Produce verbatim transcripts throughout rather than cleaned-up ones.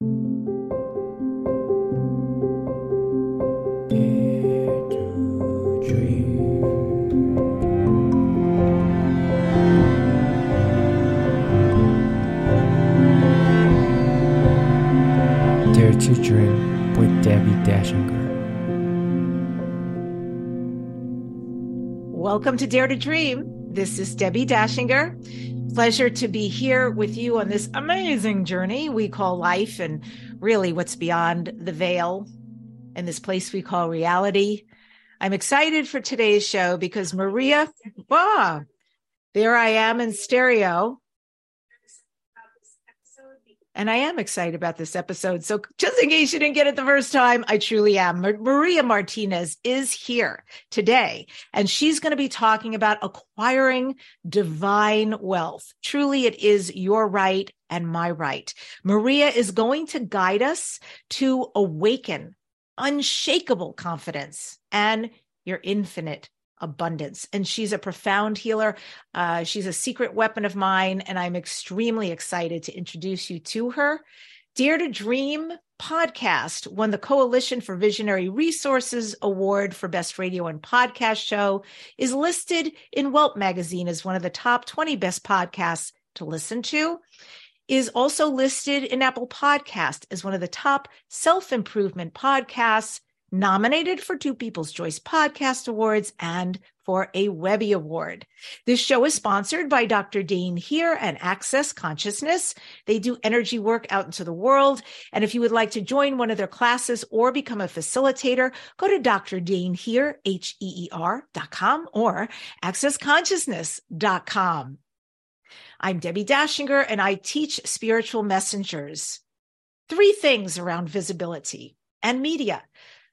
To Dream with Debbie Dashinger. Welcome to Dare to Dream. This is Debbie Dashinger. Pleasure to be here with you on this amazing journey we call life, and really what's beyond the veil and this place we call reality. I'm excited for today's show because Maria, ah, there I am in stereo. And I am excited about this episode. So just in case you didn't get it the first time, I truly am. Maria Martinez is here today, and she's going to be talking about acquiring divine wealth. Truly, it is your right and my right. Maria is going to guide us to awaken unshakable confidence and your infinite abundance. And she's a profound healer. Uh, she's a secret weapon of mine, and I'm extremely excited to introduce you to her. Dare to Dream podcast won the Coalition for Visionary Resources Award for Best Radio and Podcast Show, is listed in Welp Magazine as one of the top twenty best podcasts to listen to, is also listed in Apple Podcast as one of the top self-improvement podcasts, nominated for two People's Choice Podcast Awards and for a Webby Award. This show is sponsored by Doctor Dane Heer and Access Consciousness. They do energy work out into the world. And if you would like to join one of their classes or become a facilitator, go to Dr Dane Heer, H E E R dot com or access consciousness dot com. I'm Debbie Dashinger, and I teach spiritual messengers three things around visibility and media.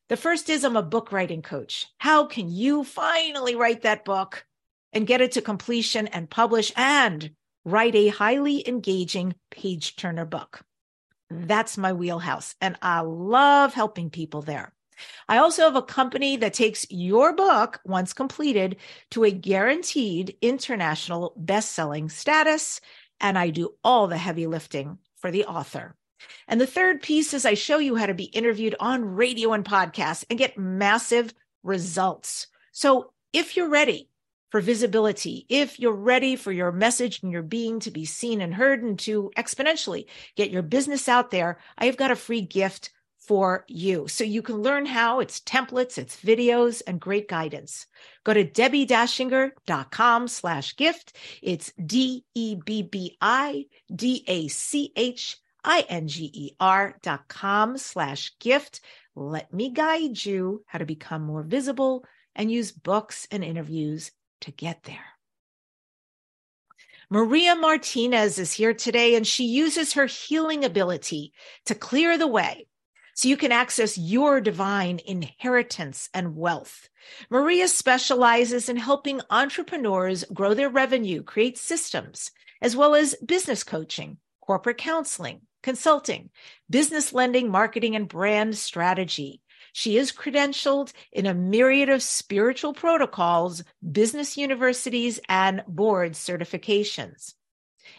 The first is I'm a book writing coach. How can you finally write that book and get it to completion and publish and write a highly engaging page turner book? That's my wheelhouse, and I love helping people there. I also have a company that takes your book, once completed, to a guaranteed international best-selling status, and I do all the heavy lifting for the author. And the third piece is I show you how to be interviewed on radio and podcasts and get massive results. So if you're ready for visibility, if you're ready for your message and your being to be seen and heard and to exponentially get your business out there, I've got a free gift for you. So you can learn how. It's templates, it's videos, and great guidance. Go to Debbie Dashinger dot com slash gift. It's D E B B I D A C H I N G E R dot com slash gift. Let me guide you how to become more visible and use books and interviews to get there. Maria Martinez is here today, and she uses her healing ability to clear the way so you can access your divine inheritance and wealth. Maria specializes in helping entrepreneurs grow their revenue, create systems, as well as business coaching, corporate counseling, consulting, business lending, marketing, and brand strategy. She is credentialed in a myriad of spiritual protocols, business universities, and board certifications.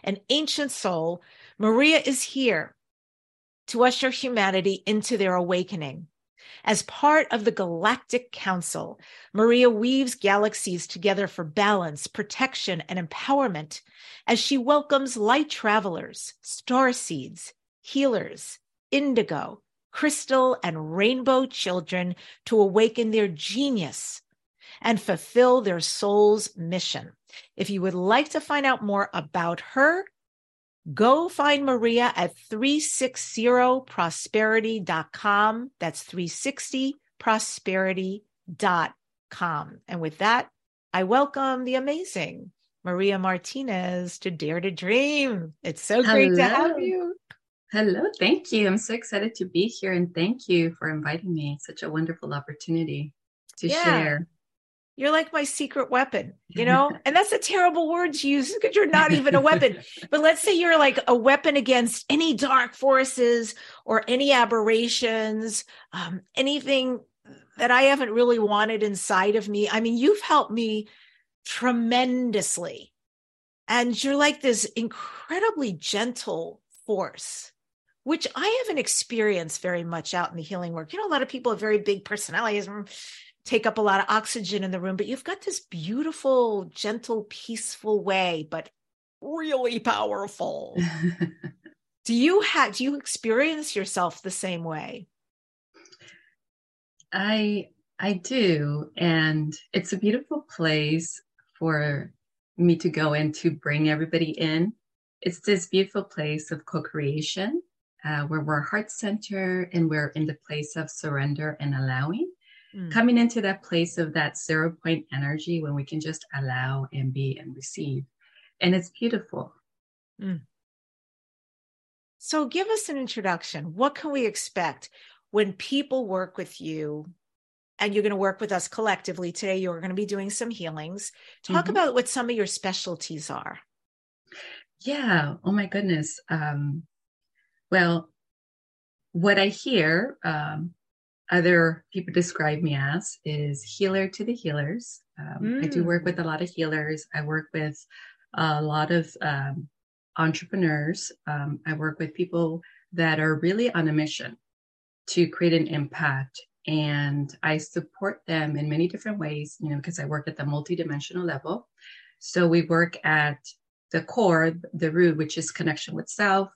An ancient soul, Maria is here to usher humanity into their awakening. As part of the Galactic Council, Maria weaves galaxies together for balance, protection, and empowerment as she welcomes light travelers, starseeds, healers, indigo, crystal, and rainbow children to awaken their genius and fulfill their soul's mission. If you would like to find out more about her, go find Maria at three sixty prosperity dot com. That's three sixty prosperity dot com. And with that, I welcome the amazing Maria Martinez to Dare to Dream. It's so great Hello. to have you. Hello. Thank you. I'm so excited to be here, and thank you for inviting me. It's such a wonderful opportunity to yeah. share. You're like my secret weapon, you know, and that's a terrible word to use because you're not even a weapon. But let's say you're like a weapon against any dark forces or any aberrations, um, anything that I haven't really wanted inside of me. I mean, you've helped me tremendously. And you're like this incredibly gentle force which I haven't experienced very much out in the healing work. You know, a lot of people have very big personalities, take up a lot of oxygen in the room, but you've got this beautiful, gentle, peaceful way, but really powerful. Do you have, do you experience yourself the same way? I, I do. And it's a beautiful place for me to go in to bring everybody in. It's this beautiful place of co-creation, uh, where we're heart center and we're in the place of surrender and allowing. Mm. Coming into that place of that zero point energy when we can just allow and be and receive. And it's beautiful. Mm. So give us an introduction. What can we expect when people work with you, and you're going to work with us collectively today? You're going to be doing some healings. Talk mm-hmm. about what some of your specialties are. Yeah. Oh my goodness. Um, well, what I hear um, other people describe me as is healer to the healers. Um, mm. I do work with a lot of healers. I work with a lot of, um, entrepreneurs. Um, I work with people that are really on a mission to create an impact, and I support them in many different ways, you know, because I work at the multidimensional level. So we work at the core, the root, which is connection with self,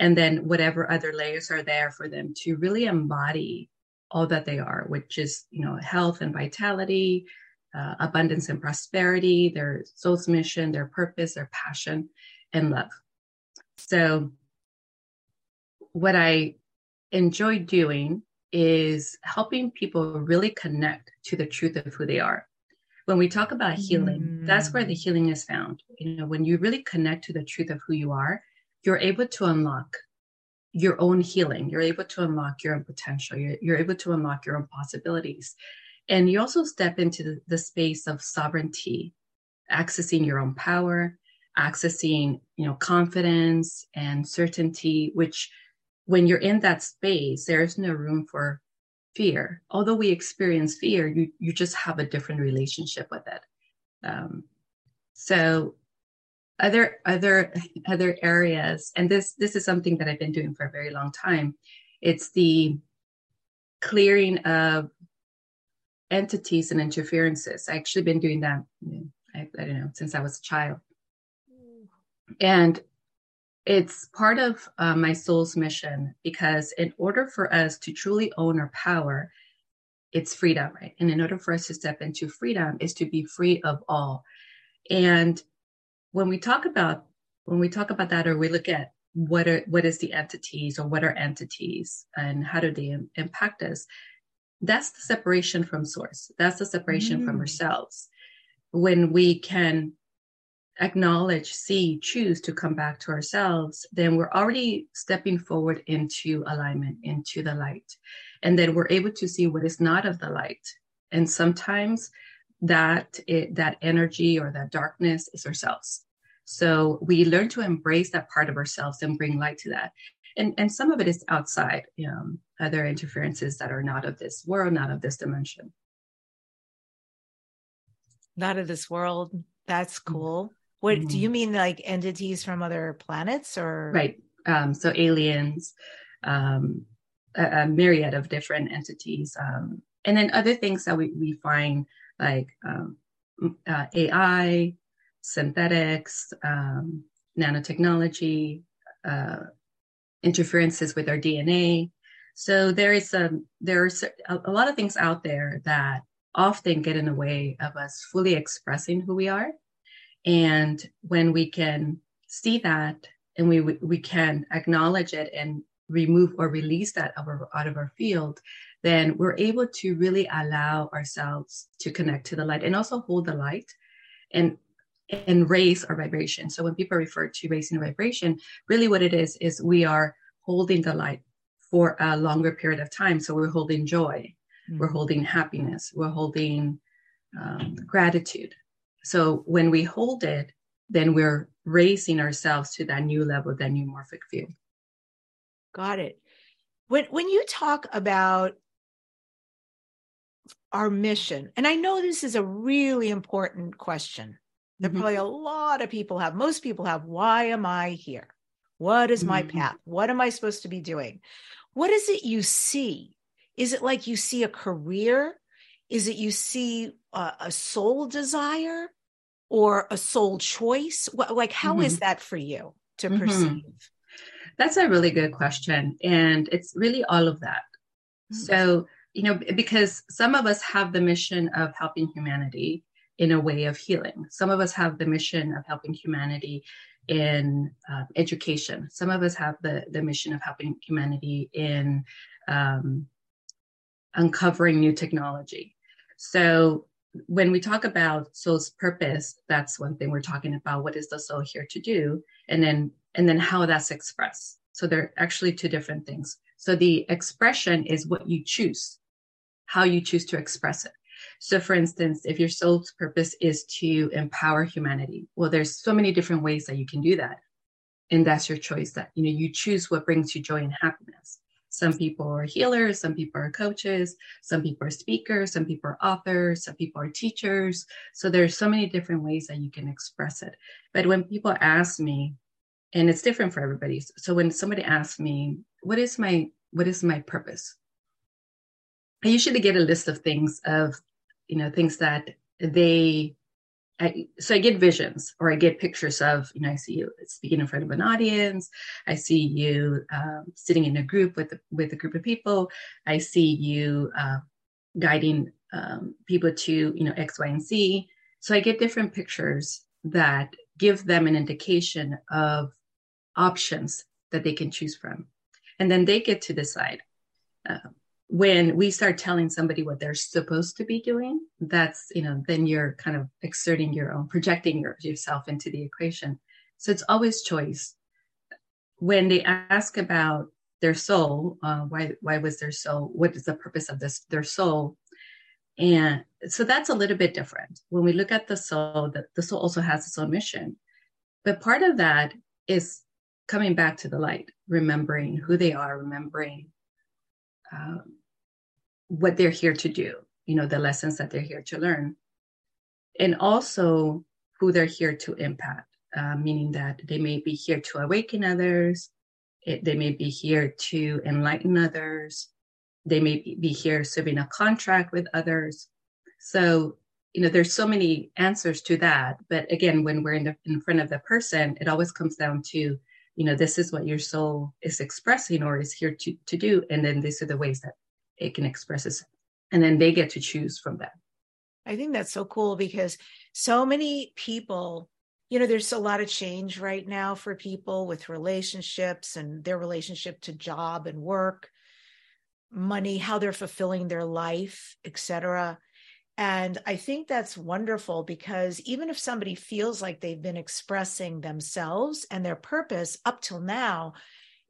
and then whatever other layers are there for them to really embody all that they are, which is, you know, health and vitality, uh, abundance and prosperity, their soul's mission, their purpose, their passion, and love. So what I enjoy doing is helping people really connect to the truth of who they are. When we talk about healing, mm. that's where the healing is found. You know, when you really connect to the truth of who you are, you're able to unlock your own healing. You're able to unlock your own potential. You're, you're able to unlock your own possibilities. And you also step into the, the space of sovereignty, accessing your own power, accessing, you know, confidence and certainty, which when you're in that space, there's no room for fear. Although we experience fear, you, you just have a different relationship with it. Um, so other, other, other areas, and this, this is something that I've been doing for a very long time. It's the clearing of entities and interferences. I actually been doing that, you know, I, I don't know, since I was a child. And it's part of uh, my soul's mission, because in order for us to truly own our power, it's freedom, right? And in order for us to step into freedom is to be free of all. And when we talk about, when we talk about that, or we look at what are, what is the entities, or what are entities and how do they im- impact us? That's the separation from source. That's the separation mm. from ourselves. When we can acknowledge, see, choose to come back to ourselves, then we're already stepping forward into alignment, into the light. And then we're able to see what is not of the light. And sometimes that it, that energy or that darkness is ourselves. So we learn to embrace that part of ourselves and bring light to that. And, and some of it is outside, you know, other interferences that are not of this world, not of this dimension. Not of this world. That's cool. What mm-hmm. do you mean, like entities from other planets, or right? Um, so aliens, um, a, a myriad of different entities, um, and then other things that we, we find like um, uh, A I, synthetics, um, nanotechnology, uh, interferences with our D N A. So there is a there are a lot of things out there that often get in the way of us fully expressing who we are. And when we can see that, and we we can acknowledge it and remove or release that out of our, out of our field, then we're able to really allow ourselves to connect to the light, and also hold the light and and raise our vibration. So when people refer to raising the vibration, really what it is, is we are holding the light for a longer period of time. So we're holding joy, mm-hmm. we're holding happiness, we're holding um, gratitude. So when we hold it, then we're raising ourselves to that new level, that new morphic field. Got it. When when you talk about our mission, and I know this is a really important question that mm-hmm. probably a lot of people have, most people have, why am I here? What is my path? What am I supposed to be doing? What is it you see? Is it like you see a career? Is it you see a, a soul desire or a soul choice? What, like, how mm-hmm. is that for you to mm-hmm. perceive? That's a really good question. And it's really all of that. Mm-hmm. So, you know, because some of us have the mission of helping humanity in a way of healing. Some of us have the mission of helping humanity in uh, education. Some of us have the, the mission of helping humanity in um, uncovering new technology. So when we talk about soul's purpose, that's one thing we're talking about. What is the soul here to do? And then, and then how that's expressed. So they're actually two different things. So the expression is what you choose, how you choose to express it. So for instance, if your soul's purpose is to empower humanity, well, there's so many different ways that you can do that. And that's your choice that, you know, you choose what brings you joy and happiness. Some people are healers, some people are coaches, some people are speakers, some people are authors, some people are teachers. So there's so many different ways that you can express it. But when people ask me, and it's different for everybody. So when somebody asks me, what is my, what is my purpose? I usually get a list of things of, you know, things that they, I, so I get visions or I get pictures of, you know, I see you speaking in front of an audience. I see you um, sitting in a group with, with a group of people. I see you uh, guiding um, people to, you know, X, Y, and Z. So I get different pictures that give them an indication of options that they can choose from. And then they get to decide. Uh, When we start telling somebody what they're supposed to be doing, that's, you know, then you're kind of exerting your own, projecting your, yourself into the equation. So it's always choice. When they ask about their soul, uh, why why was their soul? What is the purpose of this their soul? And so that's a little bit different. When we look at the soul, the, the soul also has its own mission. But part of that is coming back to the light, remembering who they are, remembering um, what they're here to do, you know, the lessons that they're here to learn, and also who they're here to impact, uh, meaning that they may be here to awaken others. It, they may be here to enlighten others. They may be here serving a contract with others. So, you know, there's so many answers to that. But again, when we're in, the, in front of the person, it always comes down to, you know, this is what your soul is expressing or is here to, to do. And then these are the ways that it can express itself. And then they get to choose from that. I think that's so cool because so many people, you know, there's a lot of change right now for people with relationships and their relationship to job and work, money, how they're fulfilling their life, et cetera. And I think that's wonderful because even if somebody feels like they've been expressing themselves and their purpose up till now,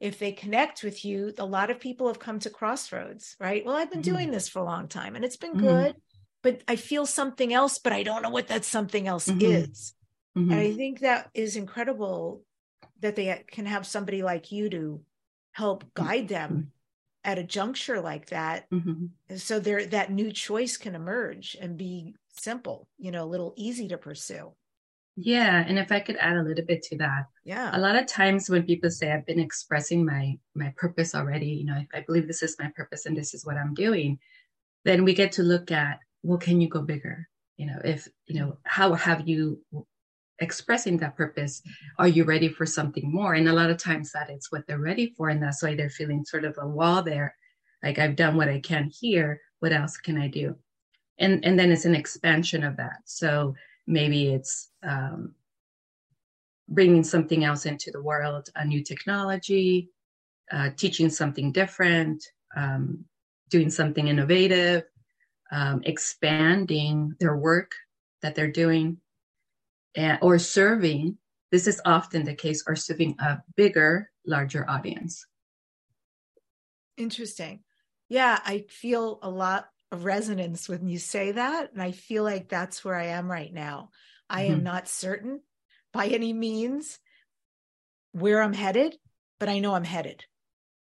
if they connect with you, a lot of people have come to crossroads, right? Well, I've been mm-hmm. doing this for a long time and it's been mm-hmm. good, but I feel something else, but I don't know what that something else mm-hmm. is. Mm-hmm. And I think that is incredible that they can have somebody like you to help guide them mm-hmm. at a juncture like that. Mm-hmm. So there, that new choice can emerge and be simple, you know, a little easy to pursue. Yeah. And if I could add a little bit to that. Yeah. A lot of times when people say I've been expressing my, my purpose already, you know, I, I believe this is my purpose and this is what I'm doing, then we get to look at, well, can you go bigger? You know, if, you know, how have you expressing that purpose? Are you ready for something more? And a lot of times that it's what they're ready for. And that's why they're feeling sort of a wall there. Like I've done what I can here. What else can I do? And, and then it's an expansion of that. So maybe it's um, bringing something else into the world, a new technology, uh, teaching something different, um, doing something innovative, um, expanding their work that they're doing, and, or serving. This is often the case, or serving a bigger, larger audience. Interesting. Yeah, I feel a lot of resonance when you say that. And I feel like that's where I am right now. I mm-hmm. am not certain by any means where I'm headed, but I know I'm headed.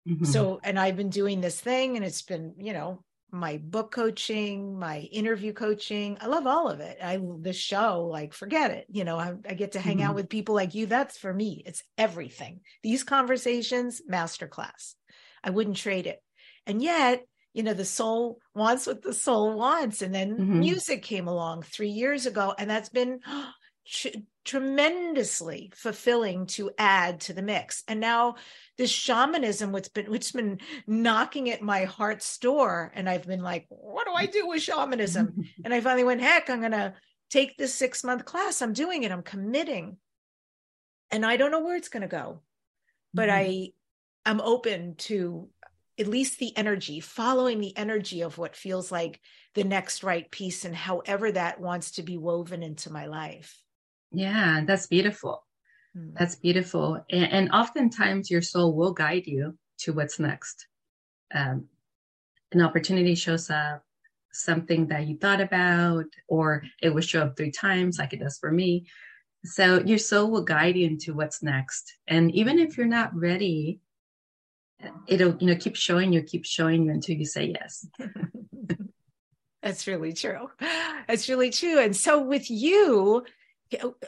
Mm-hmm. So, and I've been doing this thing and it's been, you know, my book coaching, my interview coaching. I love all of it. I, this show, like, forget it. You know, I, I get to hang mm-hmm. out with people like you. That's for me. It's everything. These conversations, masterclass. I wouldn't trade it. And yet, you know, the soul wants what the soul wants. And then mm-hmm. music came along three years ago, and that's been oh, tr- tremendously fulfilling to add to the mix. And now this shamanism, which been which been knocking at my heart's door, and I've been like, what do I do with shamanism? And I finally went, heck, I'm going to take this six month class. I'm doing it. I'm committing. And I don't know where it's going to go, but mm-hmm. I I'm open to at least the energy, following the energy of what feels like the next right piece, and however that wants to be woven into my life. Yeah, that's beautiful. Mm. That's beautiful. And, and oftentimes your soul will guide you to what's next. Um, an opportunity shows up, something that you thought about, or it will show up three times like it does for me. So your soul will guide you into what's next. And even if you're not ready, it'll, you know, keep showing you, keep showing you until you say yes. That's really true. That's really true. And so with you,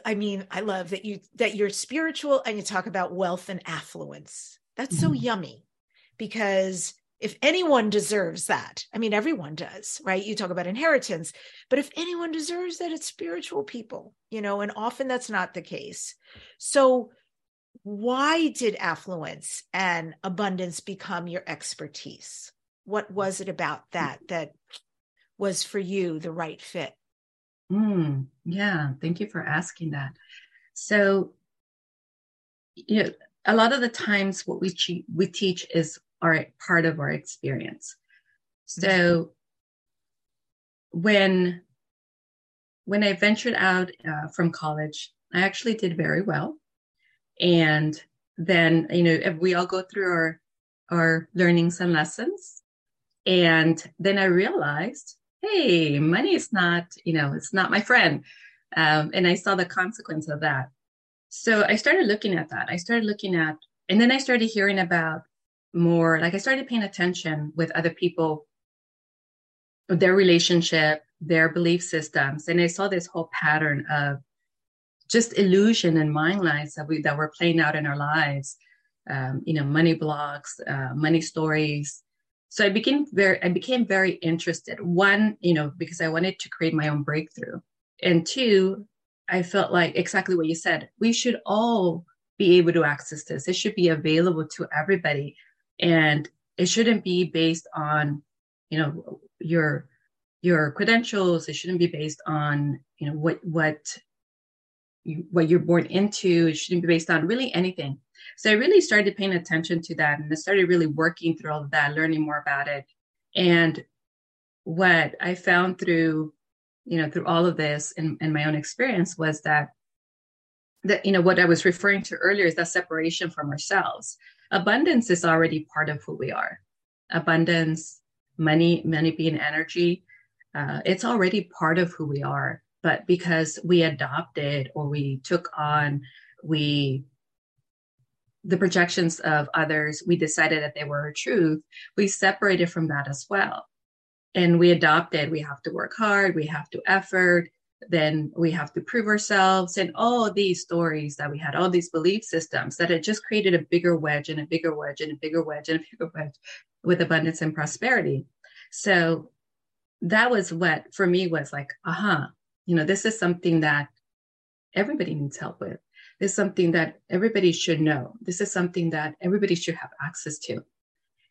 I mean, I love that you, that you're spiritual and you talk about wealth and affluence. That's mm-hmm. so yummy, because if anyone deserves that, I mean, everyone does, right? You talk about inheritance, but if anyone deserves that, it's spiritual people, you know, and often that's not the case. So why did affluence and abundance become your expertise? What was it about that that was for you the right fit? Mm, yeah, thank you for asking that. So, you know, a lot of the times what we che- we teach is our part of our experience. So, when when I ventured out uh, from college, I actually did very well. And then, you know, we all go through our, our learnings and lessons. And then I realized, hey, money is not, you know, it's not my friend. Um, and I saw the consequence of that. So I started looking at that. I started looking at, and then I started hearing about more, like I started paying attention with other people, their relationship, their belief systems. And I saw this whole pattern of just illusion and mind lies that we that were playing out in our lives, um, you know, money blocks, uh, money stories. So I became very, I became very interested. One, you know, because I wanted to create my own breakthrough, and two, I felt like exactly what you said. We should all be able to access this. It should be available to everybody, and it shouldn't be based on, you know, your your credentials. It shouldn't be based on, you know, what what. what you're born into. It shouldn't be based on really anything. So I really started paying attention to that, and I started really working through all of that, learning more about it. And what I found through, you know, through all of this and, and my own experience was that, that, you know, what I was referring to earlier is that separation from ourselves. Abundance is already part of who we are. Abundance, money, money being energy, uh, it's already part of who we are. But because we adopted or we took on we the projections of others, we decided that they were our truth, we separated from that as well. And we adopted, we have to work hard, we have to effort, then we have to prove ourselves, and all these stories that we had, all these belief systems that had just created a bigger wedge and a bigger wedge and a bigger wedge and a bigger wedge with abundance and prosperity. So that was what for me was like, uh-huh. You know, this is something that everybody needs help with. This is something that everybody should know. This is something that everybody should have access to.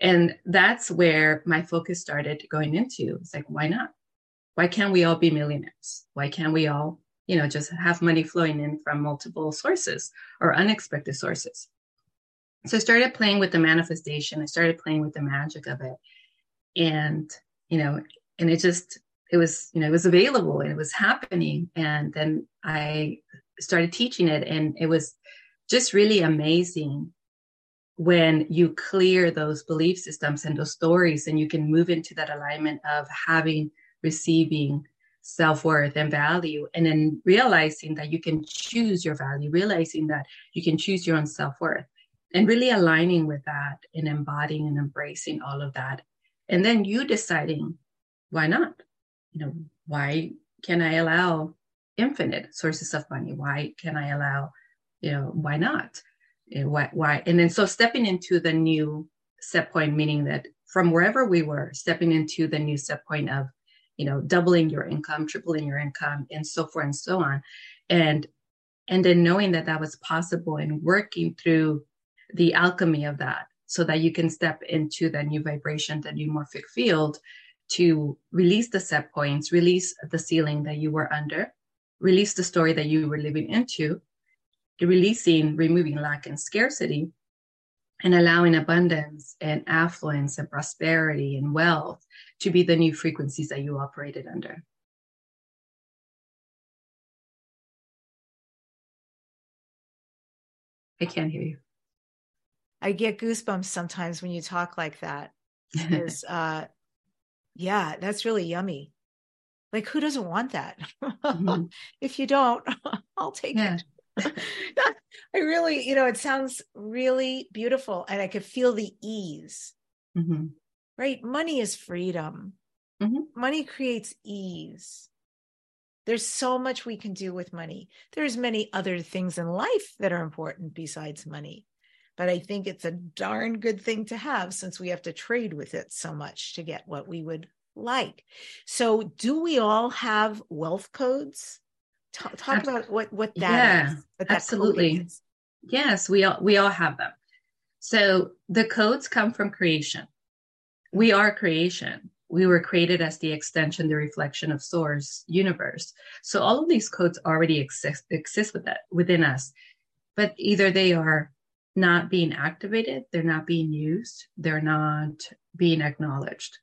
And that's where my focus started going into. It's like, why not? Why can't we all be millionaires? Why can't we all, you know, just have money flowing in from multiple sources or unexpected sources? So I started playing with the manifestation. I started playing with the magic of it. And, you know, and it just... It was, you know, it was available and it was happening. And then I started teaching it, and it was just really amazing when you clear those belief systems and those stories, and you can move into that alignment of having, receiving self-worth and value, and then realizing that you can choose your value, realizing that you can choose your own self-worth, and really aligning with that and embodying and embracing all of that. And then you deciding why not? You know, why can I allow infinite sources of money? Why can I allow, you know, why not? Why, why? And then so stepping into the new set point, meaning that from wherever we were, stepping into the new set point of, you know, doubling your income, tripling your income, and so forth and so on. And, and then knowing that that was possible and working through the alchemy of that so that you can step into the new vibration, the new morphic field to release the set points, release the ceiling that you were under, release the story that you were living into, releasing, removing lack and scarcity, and allowing abundance and affluence and prosperity and wealth to be the new frequencies that you operated under. I can't hear you. I get goosebumps sometimes when you talk like that. Because, uh, yeah, that's really yummy. Like, who doesn't want that? Mm-hmm. If you don't, I'll take yeah. it. I really, you know, it sounds really beautiful, and I could feel the ease, mm-hmm. right? Money is freedom. Mm-hmm. Money creates ease. There's so much we can do with money. There's many other things in life that are important besides money, but I think it's a darn good thing to have since we have to trade with it so much to get what we would like. So do we all have wealth codes? Talk, talk about what, what that yeah, is. What that absolutely. Is. Yes, we all, we all have them. So the codes come from creation. We are creation. We were created as the extension, the reflection of source, universe. So all of these codes already exist, exist with that, within us, but either they are not being activated, they're not being used, they're not being acknowledged.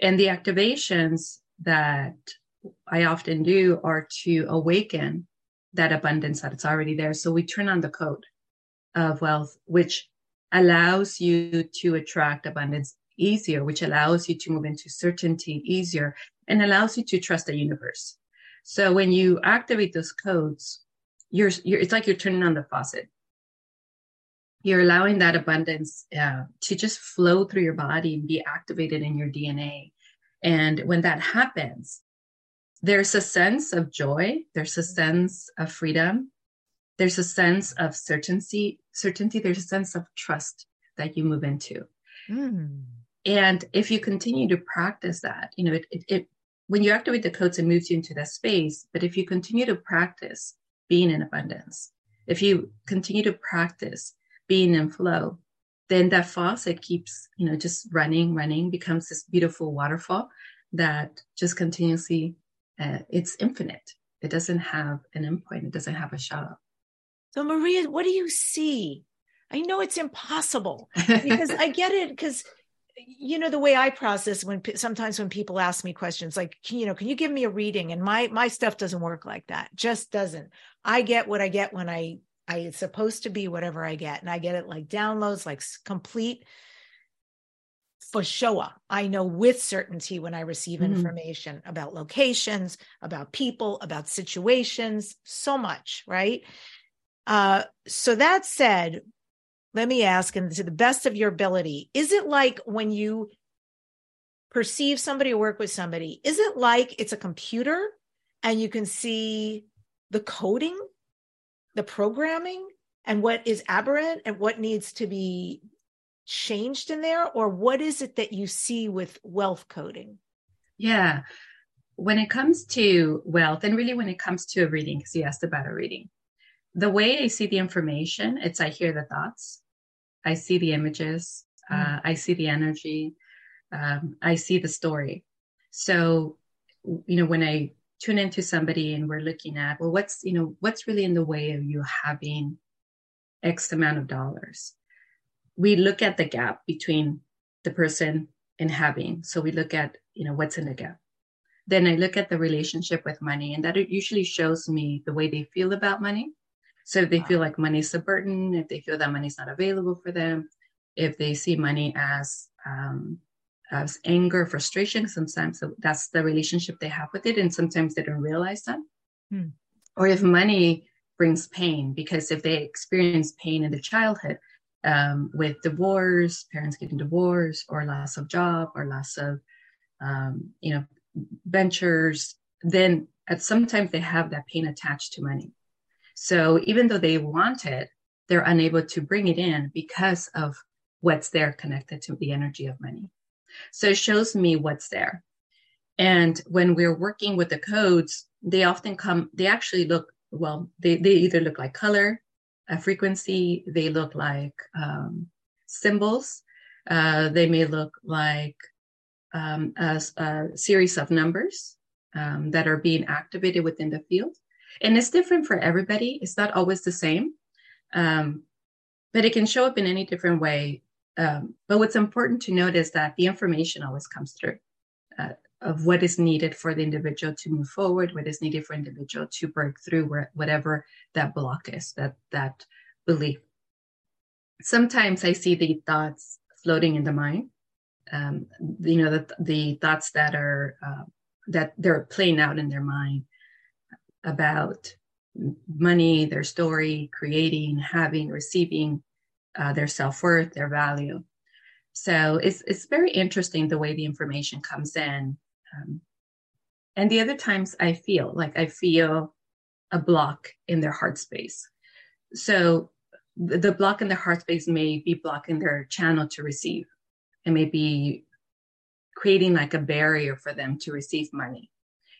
And the activations that I often do are to awaken that abundance that's already there. So we turn on the code of wealth, which allows you to attract abundance easier, which allows you to move into certainty easier, and allows you to trust the universe. So when you activate those codes, you're, you're it's like you're turning on the faucet. You're allowing that abundance uh, to just flow through your body and be activated in your D N A. And when that happens, there's a sense of joy. There's a sense of freedom. There's a sense of certainty. Certainty. There's a sense of trust that you move into. Mm. And if you continue to practice that, you know, it, it, it, when you activate the codes, it moves you into that space. But if you continue to practice being in abundance, if you continue to practice being in flow, then that faucet keeps, you know, just running, running, becomes this beautiful waterfall that just continuously Uh, it's infinite. It doesn't have an endpoint. It doesn't have a shut off. So Maria, what do you see? I know it's impossible because I get it. Because, you know, the way I process when sometimes when people ask me questions like, you know, can you give me a reading? And my, my stuff doesn't work like that. Just doesn't. I get what I get when I, I it's supposed to be whatever I get. And I get it like downloads, like complete for sure. I know with certainty when I receive mm-hmm. information about locations, about people, about situations, so much, right? Uh, so that said, let me ask, and to the best of your ability, is it like when you perceive somebody or work with somebody, is it like it's a computer and you can see the coding, the programming, and what is aberrant and what needs to be changed in there? Or what is it that you see with wealth coding? Yeah. When it comes to wealth, and really when it comes to a reading, because you asked about a reading, the way I see the information, it's I hear the thoughts, I see the images, mm. uh, I see the energy, um, I see the story. So, you know, when I tune into somebody and we're looking at, well, what's, you know, what's really in the way of you having X amount of dollars? We look at the gap between the person and having. So we look at, you know, what's in the gap. Then I look at the relationship with money, and that it usually shows me the way they feel about money. So if they feel like money's a burden, if they feel that money's not available for them, if they see money as um, as anger, frustration, sometimes that's the relationship they have with it, and sometimes they don't realize that. Hmm. Or if money brings pain, because if they experience pain in their childhood, Um, with divorce, parents getting divorced, or loss of job, or loss of, um, you know, ventures, then at sometimes they have that pain attached to money. So even though they want it, they're unable to bring it in because of what's there connected to the energy of money. So it shows me what's there. And when we're working with the codes, they often come, they actually look, well, they, they either look like color, a frequency, they look like um, symbols, uh, they may look like um, a, a series of numbers um, that are being activated within the field. And it's different for everybody. It's not always the same, um, but it can show up in any different way. Um, but what's important to note is that the information always comes through uh, of what is needed for the individual to move forward, what is needed for individual to break through where, whatever that block is, that that belief. Sometimes I see the thoughts floating in the mind, um, you know, the, the thoughts that are uh, that they're playing out in their mind about money, their story, creating, having, receiving, uh, their self-worth, their value. So it's it's very interesting the way the information comes in. Um, and the other times I feel like I feel a block in their heart space. So the block in their heart space may be blocking their channel to receive. It may be creating like a barrier for them to receive money.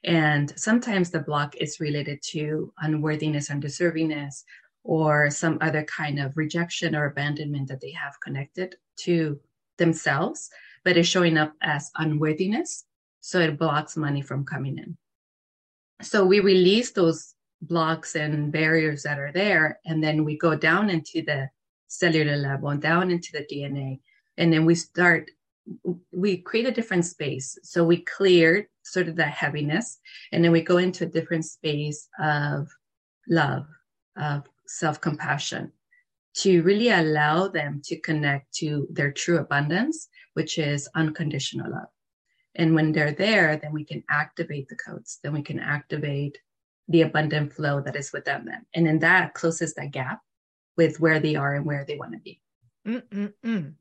And sometimes the block is related to unworthiness, undeservingness, or some other kind of rejection or abandonment that they have connected to themselves, but is showing up as unworthiness. So it blocks money from coming in. So we release those blocks and barriers that are there, and then we go down into the cellular level and down into the D N A. And then we start, we create a different space. So we cleared sort of that heaviness. And then we go into a different space of love, of self-compassion, to really allow them to connect to their true abundance, which is unconditional love. And when they're there, then we can activate the codes. Then we can activate the abundant flow that is within them. And then that closes that gap with where they are and where they want to be. Mm-mm-mm.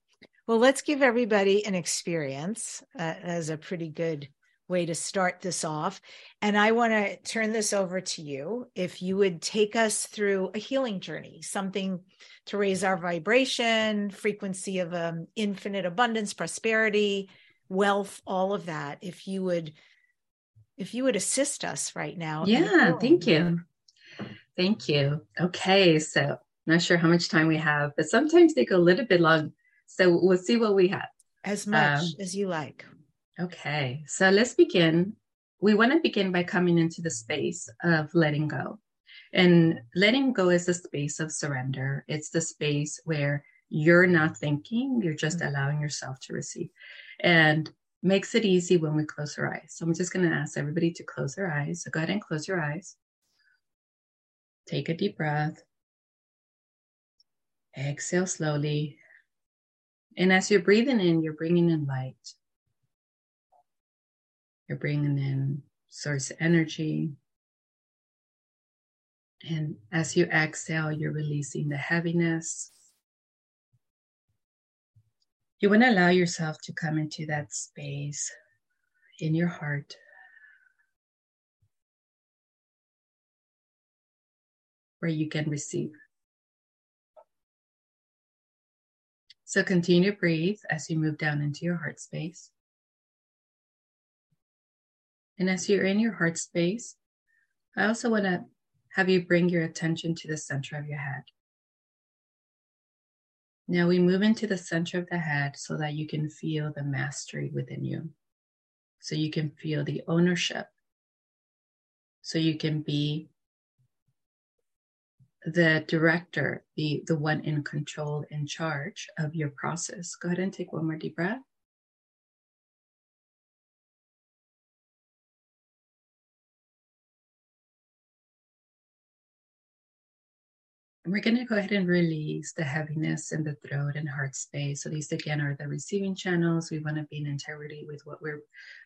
Well, let's give everybody an experience uh, as a pretty good way to start this off. And I want to turn this over to you. If you would take us through a healing journey, something to raise our vibration, frequency of um, infinite abundance, prosperity, wealth, all of that. If you would, if you would assist us right now. Yeah, thank you. Thank you. Okay. So not sure how much time we have, but sometimes they go a little bit long. So we'll see what we have. As much um, as you like. Okay, so let's begin. We want to begin by coming into the space of letting go. And letting go is the space of surrender. It's the space where you're not thinking, you're just mm-hmm. allowing yourself to receive. And makes it easy when we close our eyes. So I'm just going to ask everybody to close their eyes. So go ahead and close your eyes. Take a deep breath. Exhale slowly. And as you're breathing in, you're bringing in light. You're bringing in source energy. And as you exhale, you're releasing the heaviness. You want to allow yourself to come into that space in your heart. Where you can receive. So continue to breathe as you move down into your heart space. And as you're in your heart space, I also want to have you bring your attention to the center of your head. Now we move into the center of the head so that you can feel the mastery within you. So you can feel the ownership. So you can be the director, the, the one in control, in charge of your process. Go ahead and take one more deep breath. We're going to go ahead and release the heaviness in the throat and heart space. So these again are the receiving channels. We want to be in integrity with what we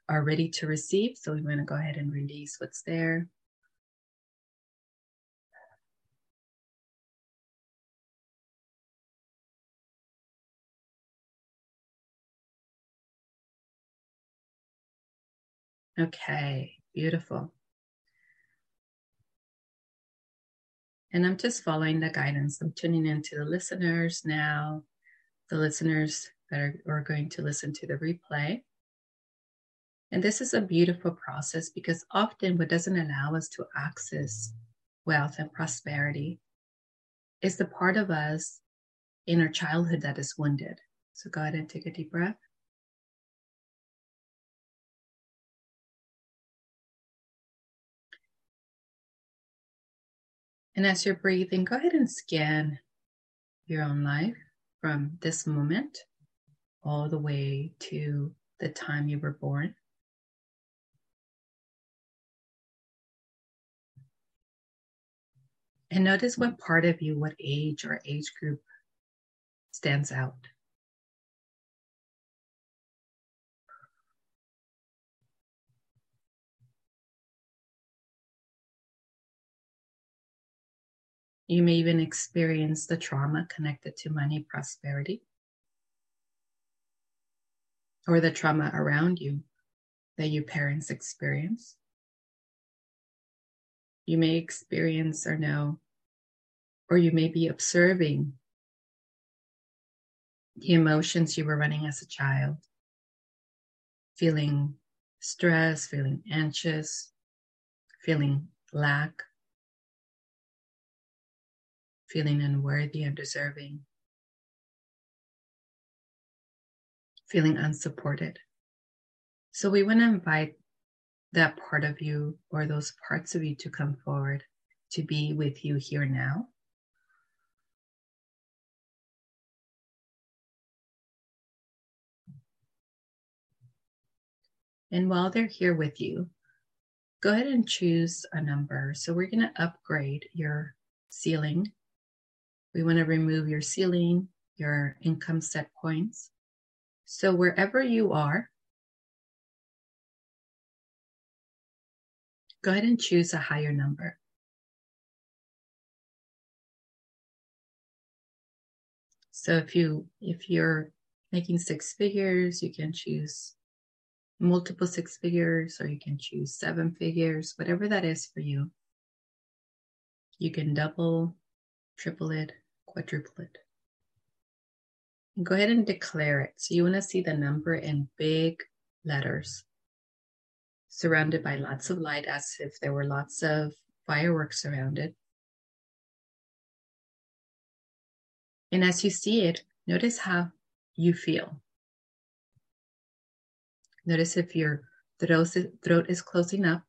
are ready to receive. So we want to go ahead and release what's there. Okay, beautiful. And I'm just following the guidance. I'm tuning into the listeners now, the listeners that are, are going to listen to the replay. And this is a beautiful process because often what doesn't allow us to access wealth and prosperity is the part of us in our childhood that is wounded. So go ahead and take a deep breath. And as you're breathing, go ahead and scan your own life from this moment all the way to the time you were born. And notice what part of you, what age or age group stands out. You may even experience the trauma connected to money, prosperity, or the trauma around you that your parents experience. You may experience or know, or you may be observing the emotions you were running as a child, feeling stress, feeling anxious, feeling lack, feeling unworthy, undeserving, feeling unsupported. So we want to invite that part of you or those parts of you to come forward to be with you here now. And while they're here with you, go ahead and choose a number. So we're going to upgrade your ceiling. We want to remove your ceiling, your income set points. So wherever you are, go ahead and choose a higher number. So if you, if you're making six figures, you can choose multiple six figures, or you can choose seven figures, whatever that is for you. You can double, triple it, quadruple it. And go ahead and declare it. So you want to see the number in big letters, surrounded by lots of light, as if there were lots of fireworks around it. And as you see it, notice how you feel. Notice if your throat is closing up.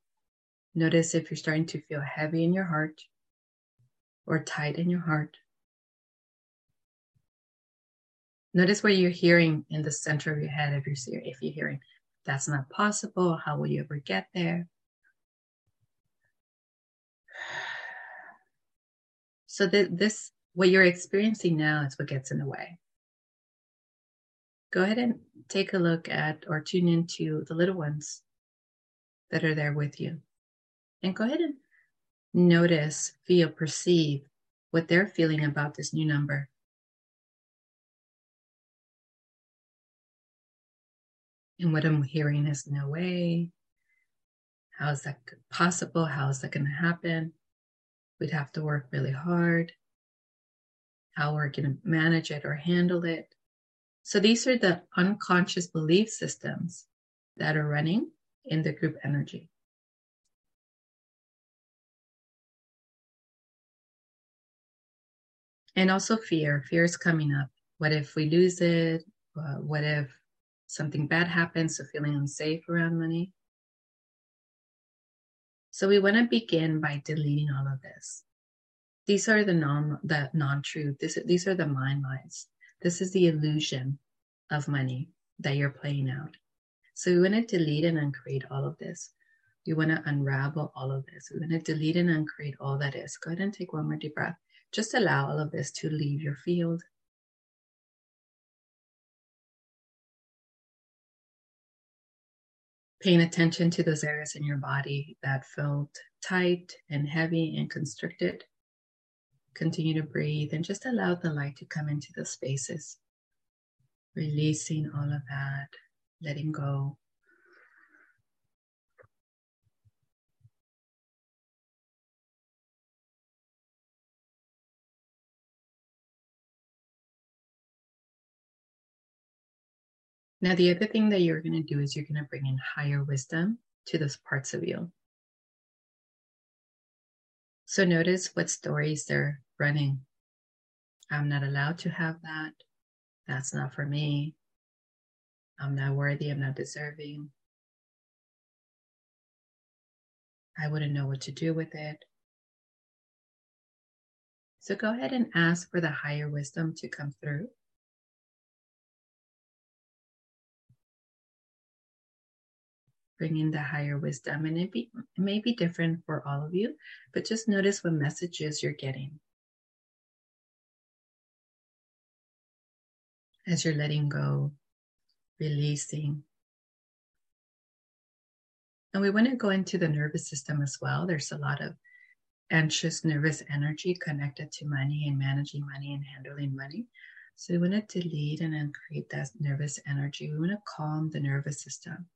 Notice if you're starting to feel heavy in your heart or tight in your heart. Notice where you're hearing in the center of your head, if you're, if you're hearing, that's not possible, how will you ever get there? So th- this, what you're experiencing now is what gets in the way. Go ahead and take a look at or tune into the little ones that are there with you. And go ahead and notice, feel, perceive what they're feeling about this new number. And what I'm hearing is no way. How is that possible? How is that going to happen? We'd have to work really hard. How we're going to manage it or handle it. So these are the unconscious belief systems that are running in the group energy. And also fear. Fear is coming up. What if we lose it? Uh, what if something bad happens, so feeling unsafe around money. So we want to begin by deleting all of this. These are the non the non-truth. This, these are the mind lies. This is the illusion of money that you're playing out. So we want to delete and uncreate all of this. We want to unravel all of this. We want to delete and uncreate all that is. Go ahead and take one more deep breath. Just allow all of this to leave your field. Paying attention to those areas in your body that felt tight and heavy and constricted. Continue to breathe and just allow the light to come into those spaces. Releasing all of that, letting go. Now, the other thing that you're going to do is you're going to bring in higher wisdom to those parts of you. So notice what stories they're running. I'm not allowed to have that. That's not for me. I'm not worthy. I'm not deserving. I wouldn't know what to do with it. So go ahead and ask for the higher wisdom to come through. Bring in the higher wisdom, and it, be, it may be different for all of you, but just notice what messages you're getting as you're letting go, releasing. And we want to go into the nervous system as well. There's a lot of anxious, nervous energy connected to money and managing money and handling money. So we want to delete and uncreate that nervous energy. We want to calm the nervous system.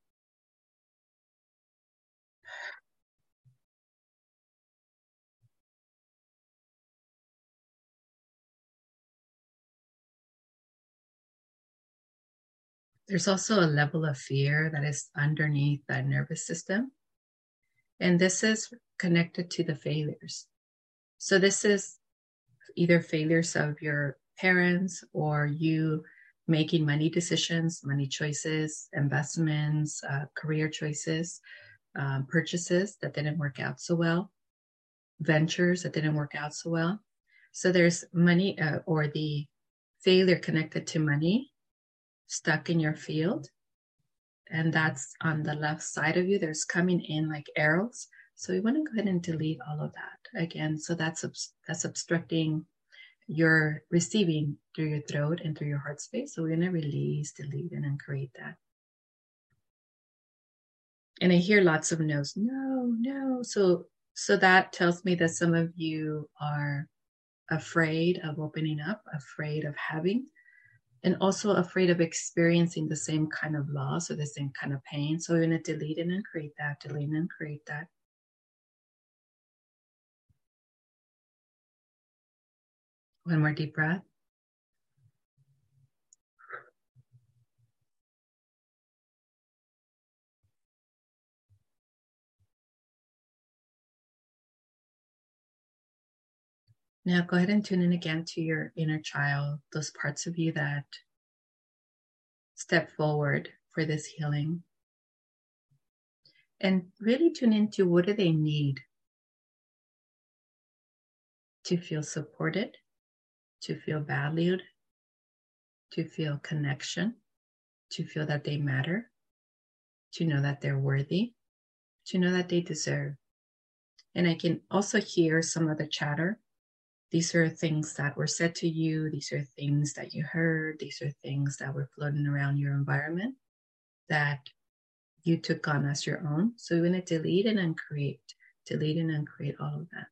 There's also a level of fear that is underneath that nervous system. And this is connected to the failures. So this is either failures of your parents or you making money decisions, money choices, investments, uh, career choices, um, purchases that didn't work out so well, ventures that didn't work out so well. So there's money uh, or the failure connected to money stuck in your field, and that's on the left side of you. There's coming in like arrows. So we want to go ahead and delete all of that again. So that's that's obstructing your receiving through your throat and through your heart space. So we're going to release, delete, and uncreate that. And I hear lots of no's. No, no. So so that tells me that some of you are afraid of opening up, afraid of having, and also afraid of experiencing the same kind of loss or the same kind of pain. So we're going to delete and uncreate that, delete and uncreate that. One more deep breath. Now go ahead and tune in again to your inner child, those parts of you that step forward for this healing. And really tune into what do they need to feel supported, to feel valued, to feel connection, to feel that they matter, to know that they're worthy, to know that they deserve. And I can also hear some of the chatter. These are things that were said to you. These are things that you heard. These are things that were floating around your environment that you took on as your own. So we're going to delete and uncreate, delete and uncreate all of that.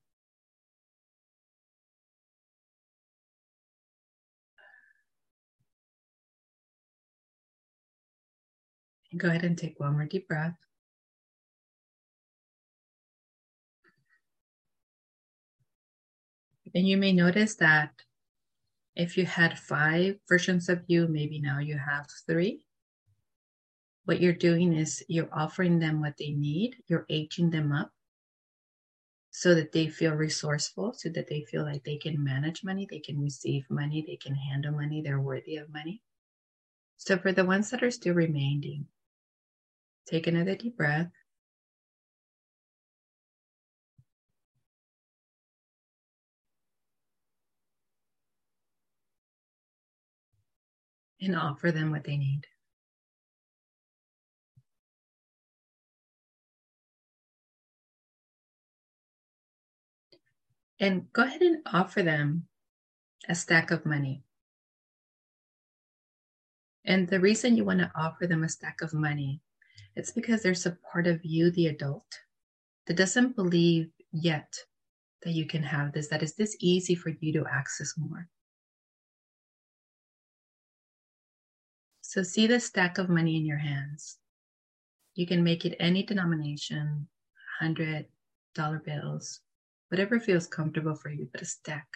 And go ahead and take one more deep breath. And you may notice that if you had five versions of you, maybe now you have three. What you're doing is you're offering them what they need. You're aging them up so that they feel resourceful, so that they feel like they can manage money, they can receive money, they can handle money, they're worthy of money. So for the ones that are still remaining, take another deep breath. And offer them what they need. And go ahead and offer them a stack of money. And the reason you want to offer them a stack of money, it's because there's a part of you, the adult, that doesn't believe yet that you can have this, that it's this easy for you to access more. So see the stack of money in your hands. You can make it any denomination, one hundred dollar bills, whatever feels comfortable for you, but a stack.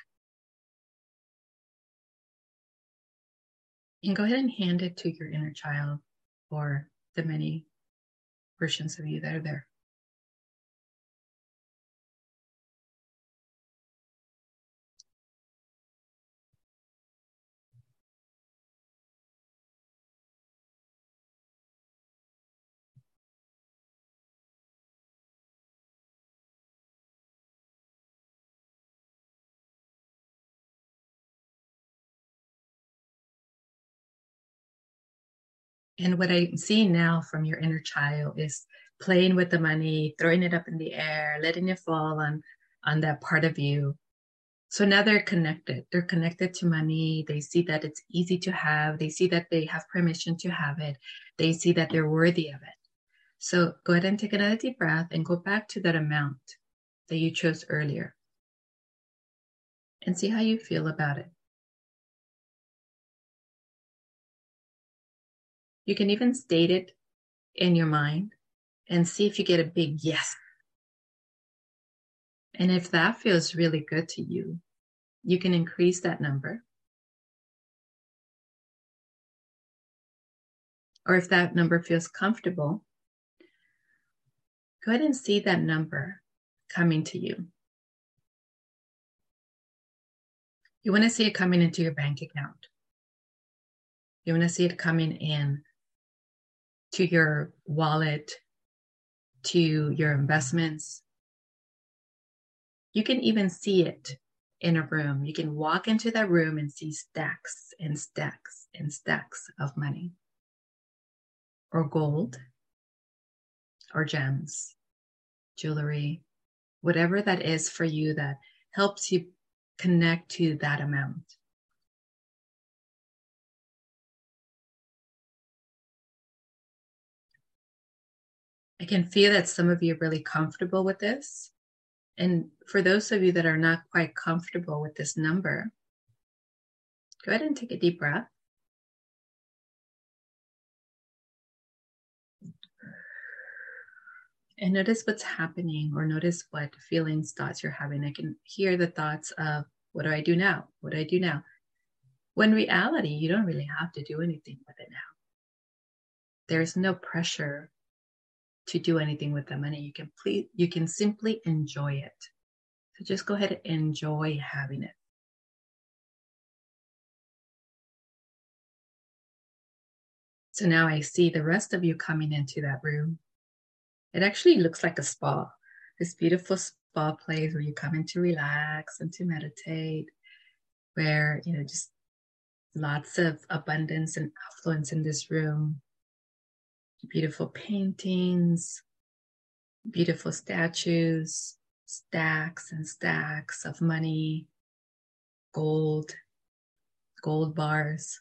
And go ahead and hand it to your inner child for the many versions of you that are there. And what I'm seeing now from your inner child is playing with the money, throwing it up in the air, letting it fall on, on that part of you. So now they're connected. They're connected to money. They see that it's easy to have. They see that they have permission to have it. They see that they're worthy of it. So go ahead and take another deep breath and go back to that amount that you chose earlier and see how you feel about it. You can even state it in your mind and see if you get a big yes. And if that feels really good to you, you can increase that number. Or if that number feels comfortable, go ahead and see that number coming to you. You want to see it coming into your bank account. You want to see it coming in to your wallet, to your investments. You can even see it in a room. You can walk into that room and see stacks and stacks and stacks of money, or gold, or gems, jewelry, whatever that is for you that helps you connect to that amount. I can feel that some of you are really comfortable with this. And for those of you that are not quite comfortable with this number, go ahead and take a deep breath. And notice what's happening, or notice what feelings, thoughts you're having. I can hear the thoughts of, what do I do now? What do I do now? When in reality, you don't really have to do anything with it now. There's no pressure to do anything with the money. You can please, you can simply enjoy it. So just go ahead and enjoy having it. So now I see the rest of you coming into that room. It actually looks like a spa, this beautiful spa place where you come in to relax and to meditate, where, you know, just lots of abundance and affluence in this room. Beautiful paintings, beautiful statues, stacks and stacks of money, gold, gold bars.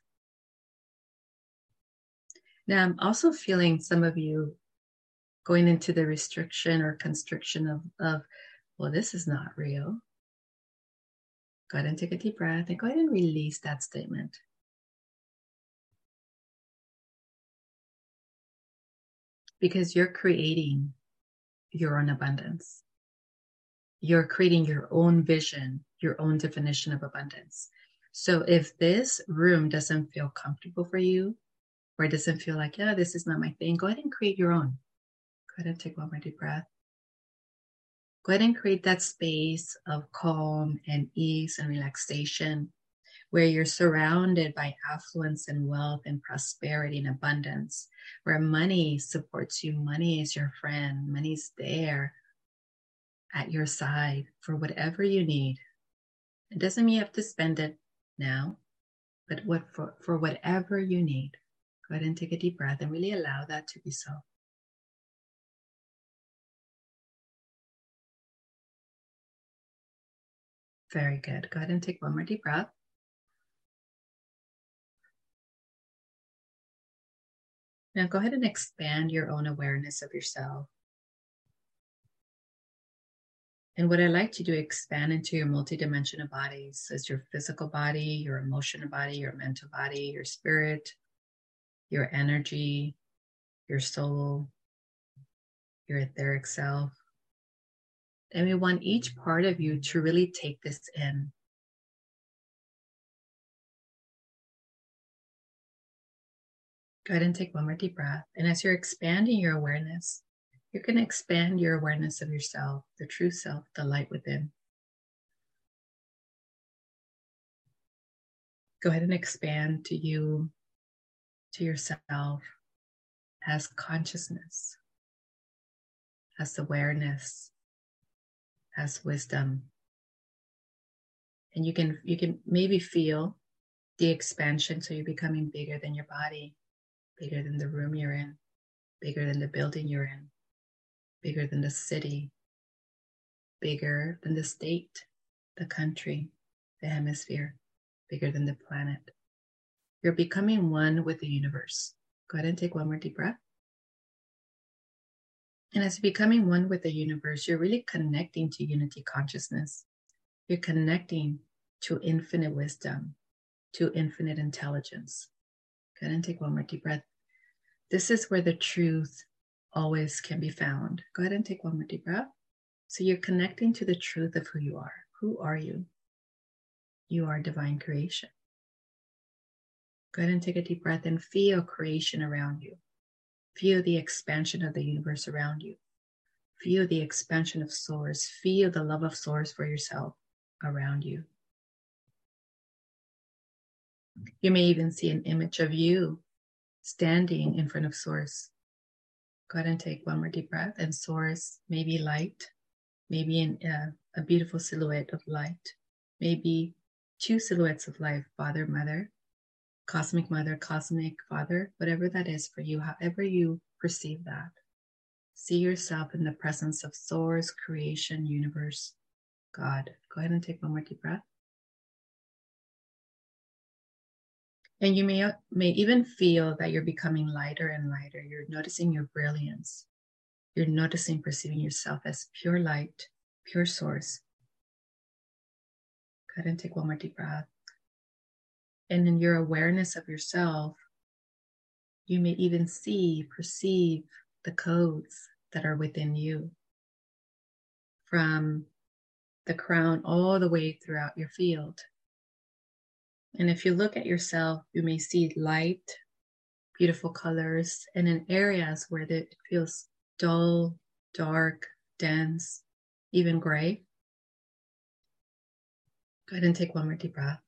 Now, I'm also feeling some of you going into the restriction or constriction of, of, well, this is not real. Go ahead and take a deep breath and go ahead and release that statement. Because you're creating your own abundance. You're creating your own vision, your own definition of abundance. So if this room doesn't feel comfortable for you, or it doesn't feel like, yeah, this is not my thing, go ahead and create your own. Go ahead and take one more deep breath. Go ahead and create that space of calm and ease and relaxation, where you're surrounded by affluence and wealth and prosperity and abundance, where money supports you, money is your friend, money's there at your side for whatever you need. It doesn't mean you have to spend it now, but what for, for whatever you need. Go ahead and take a deep breath and really allow that to be so. Very good. Go ahead and take one more deep breath. Now go ahead and expand your own awareness of yourself. And what I like to do, expand into your multidimensional bodies. So it's your physical body, your emotional body, your mental body, your spirit, your energy, your soul, your etheric self. And we want each part of you to really take this in. Go ahead and take one more deep breath. And as you're expanding your awareness, you can expand your awareness of yourself, the true self, the light within. Go ahead and expand to you, to yourself, as consciousness, as awareness, as wisdom. And you can you can maybe feel the expansion, so you're becoming bigger than your body, bigger than the room you're in, bigger than the building you're in, bigger than the city, bigger than the state, the country, the hemisphere, bigger than the planet. You're becoming one with the universe. Go ahead and take one more deep breath. And as you're becoming one with the universe, you're really connecting to unity consciousness. You're connecting to infinite wisdom, to infinite intelligence. Go ahead and take one more deep breath. This is where the truth always can be found. Go ahead and take one more deep breath. So you're connecting to the truth of who you are. Who are you? You are divine creation. Go ahead and take a deep breath and feel creation around you. Feel the expansion of the universe around you. Feel the expansion of source. Feel the love of source for yourself around you. You may even see an image of you standing in front of source. Go ahead and take one more deep breath, and source, maybe light, maybe in a, a beautiful silhouette of light, maybe two silhouettes of light, Father, Mother, Cosmic Mother, Cosmic Father, whatever that is for you, however you perceive that. See yourself in the presence of source, creation, universe, God. Go ahead and take one more deep breath. And you may, may even feel that you're becoming lighter and lighter. You're noticing your brilliance. You're noticing, perceiving yourself as pure light, pure source. Go ahead and take one more deep breath. And in your awareness of yourself, you may even see, perceive the codes that are within you. From the crown all the way throughout your field. And if you look at yourself, you may see light, beautiful colors, and in areas where it feels dull, dark, dense, even gray. Go ahead and take one more deep breath.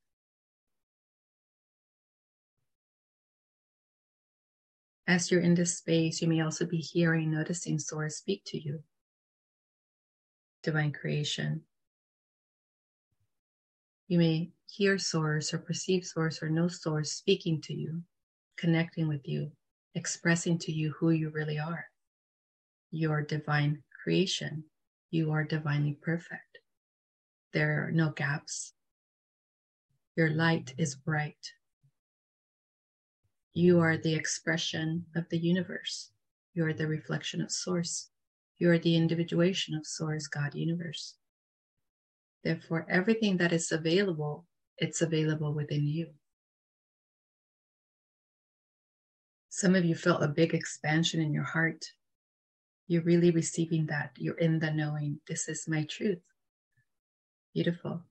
As you're in this space, you may also be hearing, noticing source speak to you. Divine creation. You may hear source or perceive source or know source speaking to you, connecting with you, expressing to you who you really are. Your divine creation. You are divinely perfect. There are no gaps. Your light is bright. You are the expression of the universe. You are the reflection of source. You are the individuation of source, God, universe. Therefore, everything that is available, it's available within you. Some of you felt a big expansion in your heart. You're really receiving that. You're in the knowing. This is my truth. Beautiful.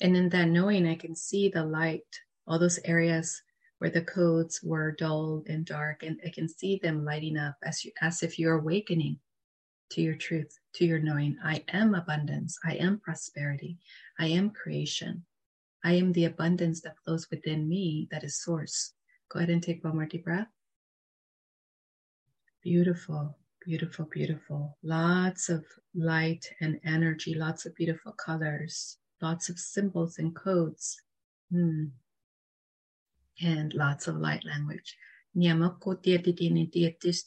And in that knowing, I can see the light, all those areas where the codes were dull and dark, and I can see them lighting up as you, as if you're awakening to your truth, to your knowing. I am abundance. I am prosperity. I am creation. I am the abundance that flows within me, that is source. Go ahead and take one more deep breath. Beautiful, beautiful, beautiful. Lots of light and energy, lots of beautiful colors, lots of symbols and codes, mm. and lots of light language. So this is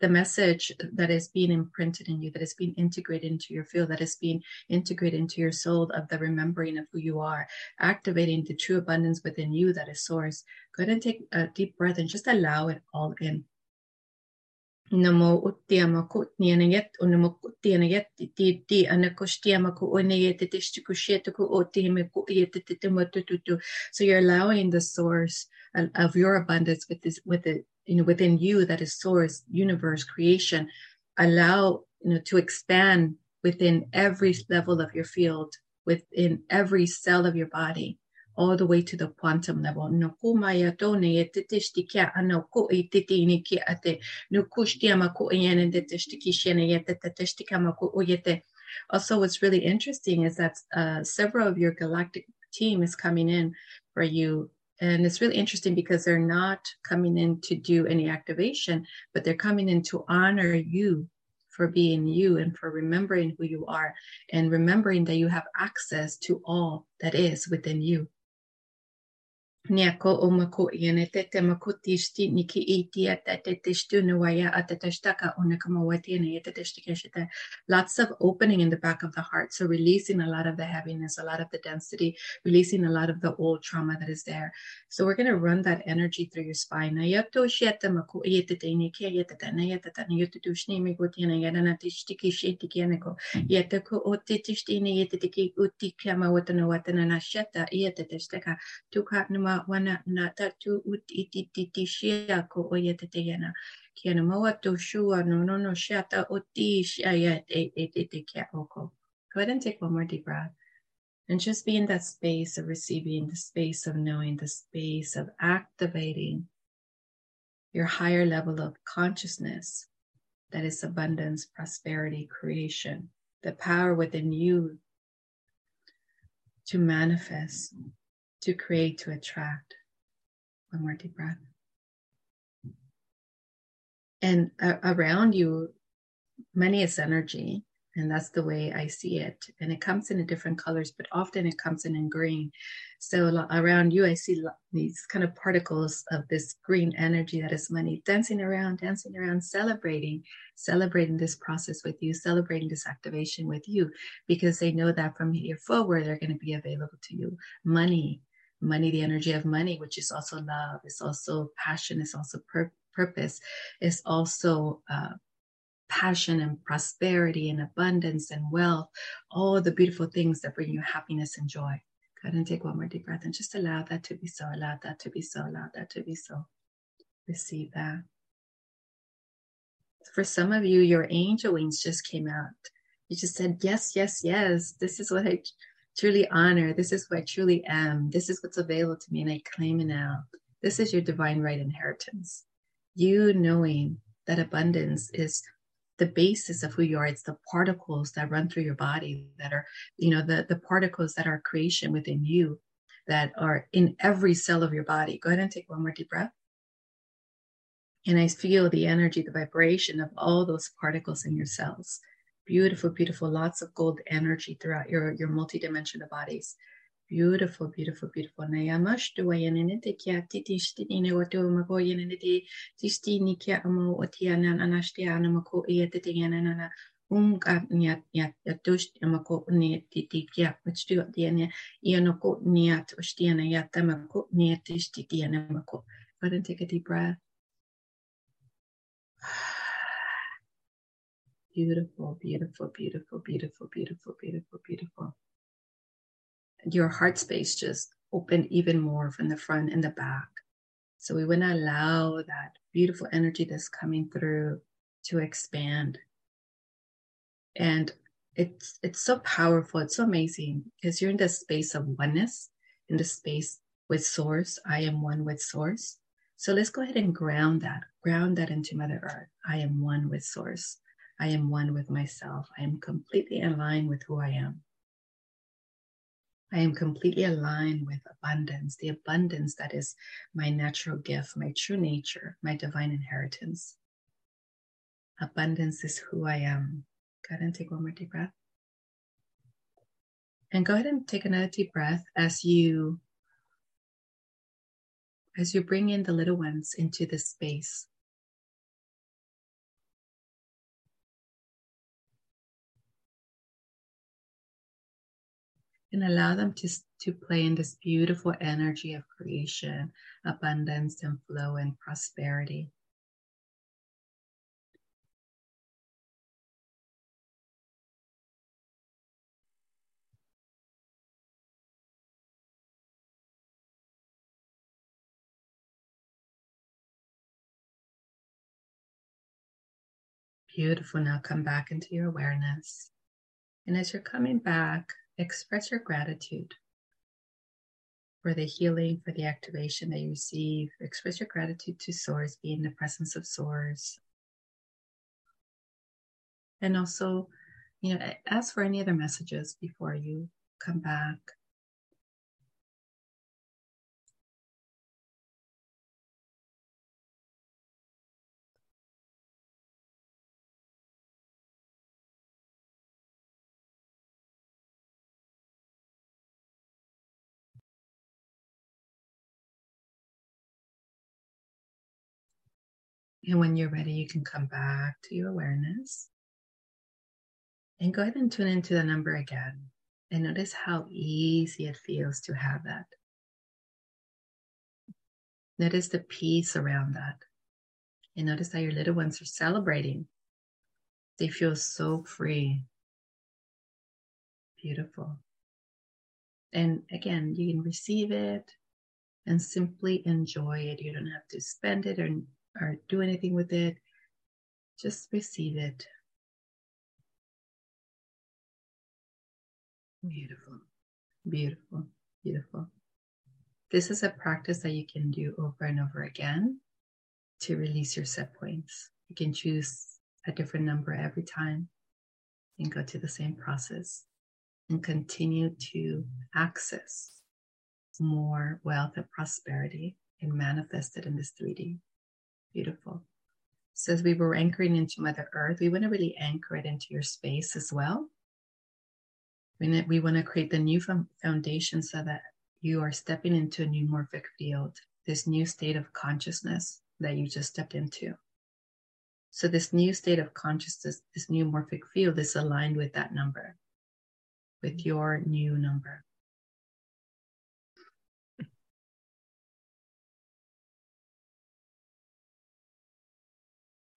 the message that is being imprinted in you, that is being integrated into your field, that is being integrated into your soul, of the remembering of who you are, activating the true abundance within you, that is source. Go ahead and take a deep breath and just allow it all in. Namo Uttiama Kutnianaget, Unamukutianaget, Titi, Anakustiamaku, Uneyetishtikushetaku, Otimaku, Yetimatutu. So you're allowing the source of your abundance with this, with it, you know, within you, that is source, universe, creation, allow, you know, to expand within every level of your field, within every cell of your body, all the way to the quantum level. Also, what's really interesting is that uh, several of your galactic team is coming in for you. And it's really interesting because they're not coming in to do any activation, but they're coming in to honor you for being you and for remembering who you are and remembering that you have access to all that is within you. Niako omako yenetete makutisti niki iti atatetistu nuaya atatestaka onakamawati yenetetestikeshita. Lots of opening in the back of the heart. So releasing a lot of the heaviness, a lot of the density, releasing a lot of the old trauma that is there. So we're going to run that energy through your spine. Nayato sheta maku yetete niki yetete nayatata nayututushni migutiana yanatistiki shetikianako yetako otitisti nayetiki utikama watanawatana sheta yetetesteka tuka numa. Wana natatu utititi shiako oyeteteyana kianamoa toshua no no no shata otish ayat etetekia oko. Go ahead and take one more deep breath and just be in that space of receiving, the space of knowing, the space of activating your higher level of consciousness that is abundance, prosperity, creation, the power within you to manifest, to create, to attract. One more deep breath. And uh, around you, many is energy, and that's the way I see it. And it comes in different colors, but often it comes in in green. So lo- around you, I see lo- these kind of particles of this green energy that is money dancing around, dancing around, celebrating, celebrating this process with you, celebrating this activation with you, because they know that from here forward, they're going to be available to you. Money, money, the energy of money, which is also love, it's also passion, it's also pur- purpose, it's also uh, passion and prosperity and abundance and wealth, all the beautiful things that bring you happiness and joy. Go ahead and take one more deep breath and just allow that to be so, allow that to be so, allow that to be so. Receive that. For some of you, your angel wings just came out. You just said, yes, yes, yes. This is what I truly honor. This is what I truly am. This is what's available to me, and I claim it now. This is your divine right inheritance. You knowing that abundance is the basis of who you are. It's the particles that run through your body that are, you know, the, the particles that are creation within you that are in every cell of your body. Go ahead and take one more deep breath. And I feel the energy, the vibration of all those particles in your cells. Beautiful, beautiful, lots of gold energy throughout your, your multidimensional bodies. Beautiful, beautiful, beautiful. Go ahead and take a deep breath. Beautiful, beautiful, beautiful, beautiful, beautiful, beautiful, beautiful. Your heart space just opened even more from the front and the back. So we want to allow that beautiful energy that's coming through to expand. And it's it's so powerful. It's so amazing because you're in the space of oneness, in the space with source. I am one with source. So let's go ahead and ground that, ground that into Mother Earth. I am one with source. I am one with myself. I am completely aligned with who I am. I am completely aligned with abundance, the abundance that is my natural gift, my true nature, my divine inheritance. Abundance is who I am. Go ahead and take one more deep breath. And go ahead and take another deep breath as you, as you bring in the little ones into this space. And allow them to, to play in this beautiful energy of creation, abundance and flow and prosperity. Beautiful. Now come back into your awareness. And as you're coming back, express your gratitude for the healing, for the activation that you receive. Express your gratitude to Source, be in the presence of Source. And also, you know, ask for any other messages before you come back. And when you're ready, you can come back to your awareness and go ahead and tune into the number again. And notice how easy it feels to have that. Notice the peace around that. And notice that your little ones are celebrating. They feel so free. Beautiful. And again, you can receive it and simply enjoy it. You don't have to spend it or or do anything with it. Just receive it. Beautiful, beautiful, beautiful. This is a practice that you can do over and over again to release your set points. You can choose a different number every time and go to the same process and continue to access more wealth and prosperity and manifest it in this three D. Beautiful. So as we were anchoring into Mother Earth, we want to really anchor it into your space as well. We want to create the new foundation so that you are stepping into a new morphic field, this new state of consciousness that you just stepped into. So this new state of consciousness, this new morphic field is aligned with that number, with your new number.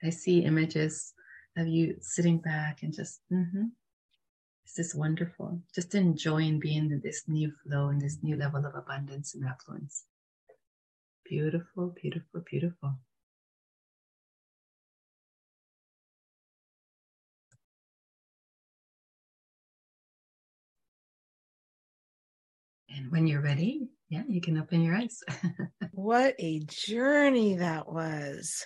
I see images of you sitting back and just, mm-hmm. This is wonderful. Just enjoying being in this new flow and this new level of abundance and affluence. Beautiful, beautiful, beautiful. And when you're ready, yeah, you can open your eyes. What a journey that was.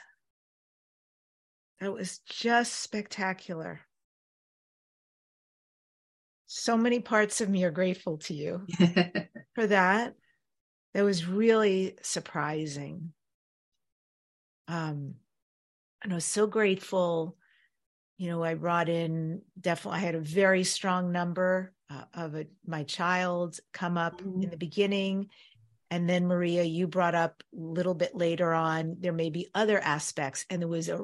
It was just spectacular. So many parts of me are grateful to you for that. That was really surprising. Um, and I was so grateful. You know, I brought in definitely, I had a very strong number uh, of a, my child come up mm-hmm. in the beginning. And then Maria, you brought up a little bit later on, there may be other aspects. And there was a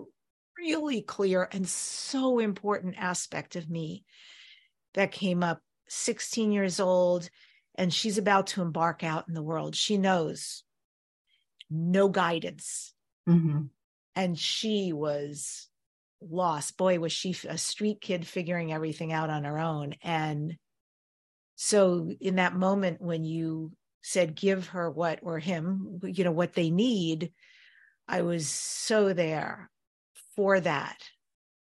really clear and so important aspect of me that came up, sixteen years old, and she's about to embark out in the world. She knows no guidance. Mm-hmm. And she was lost. Boy, was she a street kid figuring everything out on her own. And so in that moment when you said, give her what, or him, you know, what they need, I was so there for that.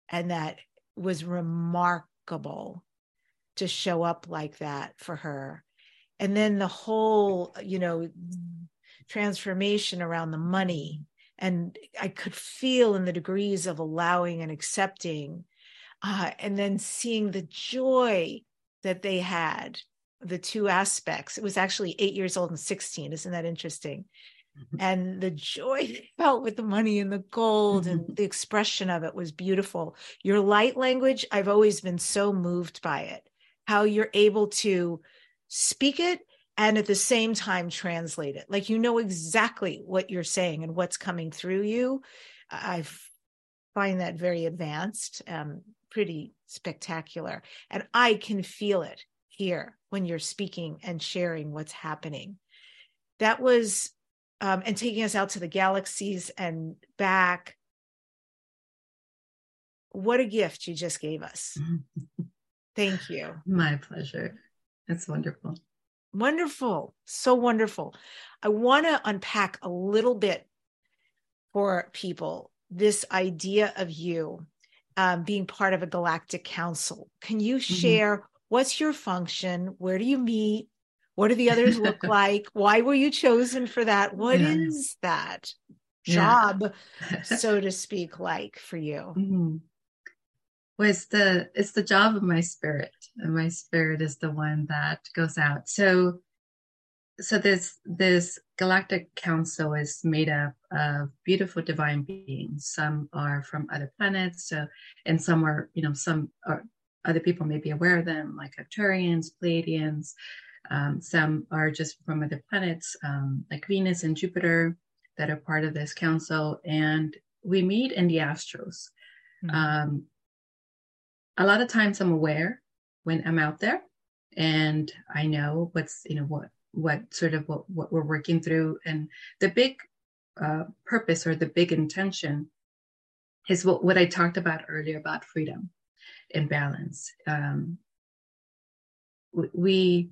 And that was remarkable to show up like that for her. And then the whole, you know, transformation around the money. And I could feel in the degrees of allowing and accepting, uh, and then seeing the joy that they had, the two aspects. It was actually eight years old and sixteen. Isn't that interesting? And the joy they felt with the money and the gold and the expression of it was beautiful. Your light language, I've always been so moved by it, how you're able to speak it and at the same time translate it. Like, you know exactly what you're saying and what's coming through you. I find that very advanced, um, pretty spectacular. And I can feel it here when you're speaking and sharing what's happening. That was... Um, and taking us out to the galaxies and back. What a gift you just gave us. Thank you. My pleasure. That's wonderful. Wonderful. So wonderful. I want to unpack a little bit for people this idea of you um, being part of a Galactic Council. Can you share mm-hmm. what's your function? Where do you meet? What do the others look like? Why were you chosen for that? What yeah. is that job, yeah. so to speak, like for you? Mm-hmm. Well, it's the, it's the job of my spirit. And my spirit is the one that goes out. So, so this, this Galactic Council is made up of beautiful divine beings. Some are from other planets. So, and some are, you know, some are, other people may be aware of them, like Arcturians, Pleiadians. Um, some are just from other planets, um, like Venus and Jupiter, that are part of this council. And we meet in the astros. Mm-hmm. Um, a lot of times I'm aware when I'm out there, and I know what's, you know, what, what sort of what, what we're working through. And the big uh, purpose or the big intention is what, what I talked about earlier about freedom and balance. Um, we,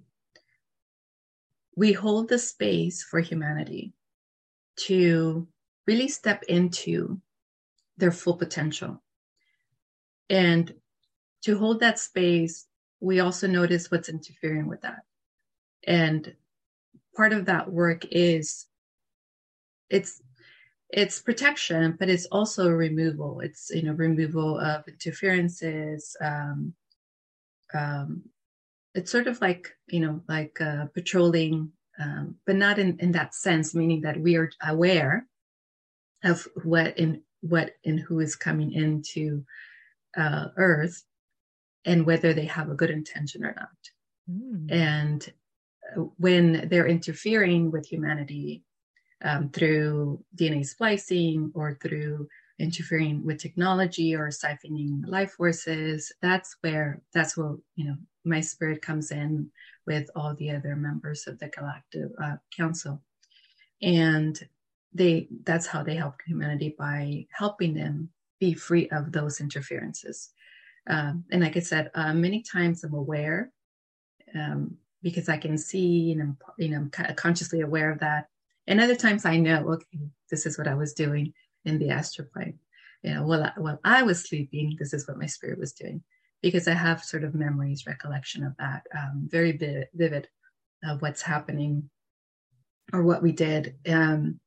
we hold the space for humanity to really step into their full potential. And to hold that space, we also notice what's interfering with that. And part of that work is it's it's protection, but it's also removal. It's, you know, removal of interferences. Um, um, it's sort of like, you know, like uh, patrolling, um, but not in, in that sense, meaning that we are aware of what and what and who is coming into uh, Earth, and whether they have a good intention or not. Mm. And when they're interfering with humanity um, through D N A splicing or through interfering with technology or siphoning life forces, that's where, that's where, you know, my spirit comes in with all the other members of the Galactic uh, Council. And they, that's how they help humanity, by helping them be free of those interferences. Um, and like I said, uh, many times I'm aware um, because I can see, and I'm, you know, I'm consciously aware of that. And other times I know, okay, this is what I was doing in the astral plane. You know, while I, while I was sleeping, this is what my spirit was doing, because I have sort of memories, recollection of that, um, very vivid, vivid of what's happening or what we did. Um,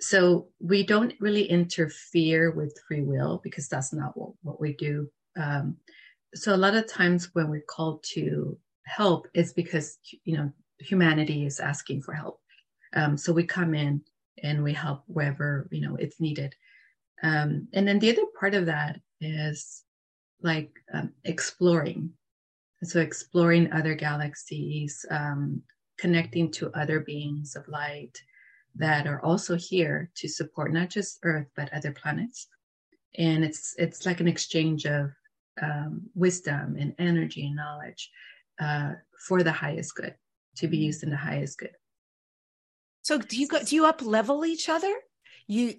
so we don't really interfere with free will, because that's not what, what we do. Um, so a lot of times when we're called to help, it's because, you know, humanity is asking for help. Um, so we come in and we help wherever, you know, it's needed. Um, and then the other part of that is like um, exploring. So exploring other galaxies, um, connecting to other beings of light that are also here to support not just Earth, but other planets. And it's it's like an exchange of um, wisdom and energy and knowledge uh, for the highest good, to be used in the highest good. So do you go, do you up-level each other? You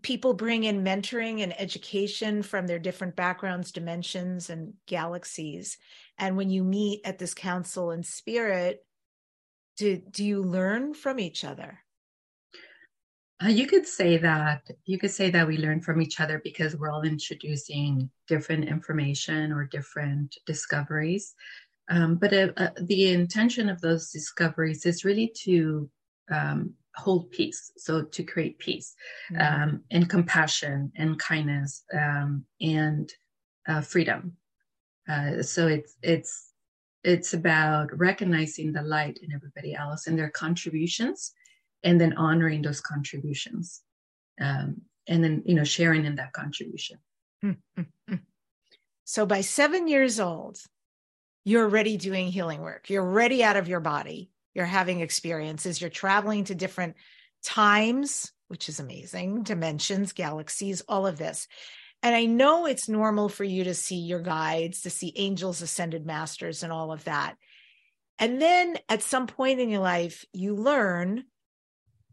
people bring in mentoring and education from their different backgrounds, dimensions, and galaxies. And when you meet at this council in spirit, do, do you learn from each other? Uh, you could say that. You could say that we learn from each other, because we're all introducing different information or different discoveries. Um, but uh, uh, the intention of those discoveries is really to um, hold peace. So to create peace, mm-hmm. um, and compassion and kindness, um, and uh, freedom. Uh, so it's it's it's about recognizing the light in everybody else and their contributions, and then honoring those contributions, um, and then, you know, sharing in that contribution. Mm-hmm. So by seven years old, you're already doing healing work. You're already out of your body. You're having experiences. You're traveling to different times, which is amazing, dimensions, galaxies, all of this. And I know it's normal for you to see your guides, to see angels, ascended masters, and all of that. And then at some point in your life, you learn,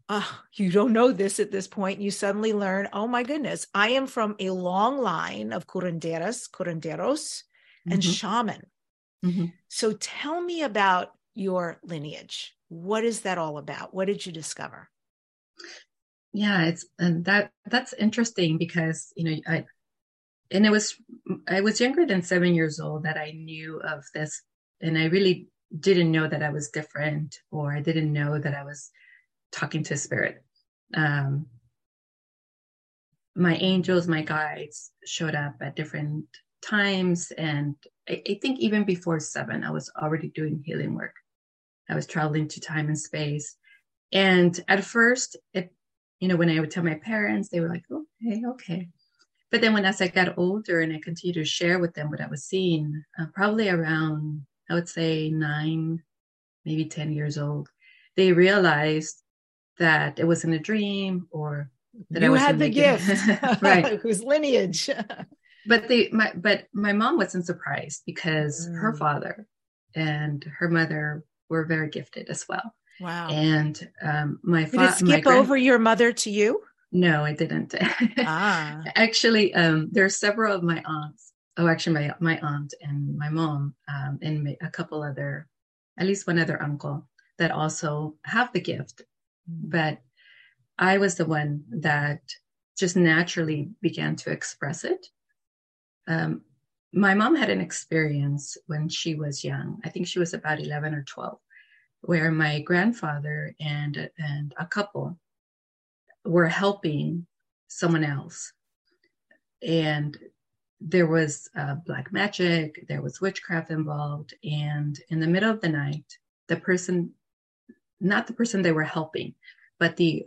oh, you don't know this at this point. You suddenly learn, oh my goodness, I am from a long line of curanderas, curanderos, mm-hmm. and shaman. Mm-hmm. So tell me about your lineage. What is that all about? What did you discover? Yeah, it's and that that's interesting, because, you know, I and it was, I was younger than seven years old that I knew of this. And I really didn't know that I was different, or I didn't know that I was talking to spirit. Um, my angels, my guides showed up at different times. And I, I think even before seven, I was already doing healing work. I was traveling to time and space. And at first, it, you know, when I would tell my parents, they were like, okay, okay. But then when as I got older and I continued to share with them what I was seeing, uh, probably around, I would say nine, maybe ten years old, they realized that it wasn't a dream, or that you I had the gift, it. Right? Whose lineage? But they, my, but my mom wasn't surprised, because mm. her father and her mother were very gifted as well. Wow! And um, my father. Did it skip grand- over your mother to you? No, I didn't. Ah, actually, um, there are several of my aunts. Oh, actually, my my aunt and my mom, um, and a couple other, at least one other uncle that also have the gift. But I was the one that just naturally began to express it. Um, my mom had an experience when she was young. I think she was about eleven or twelve, where my grandfather and, and a couple were helping someone else. And there was uh, black magic, there was witchcraft involved. And in the middle of the night, the person... not the person they were helping, but the,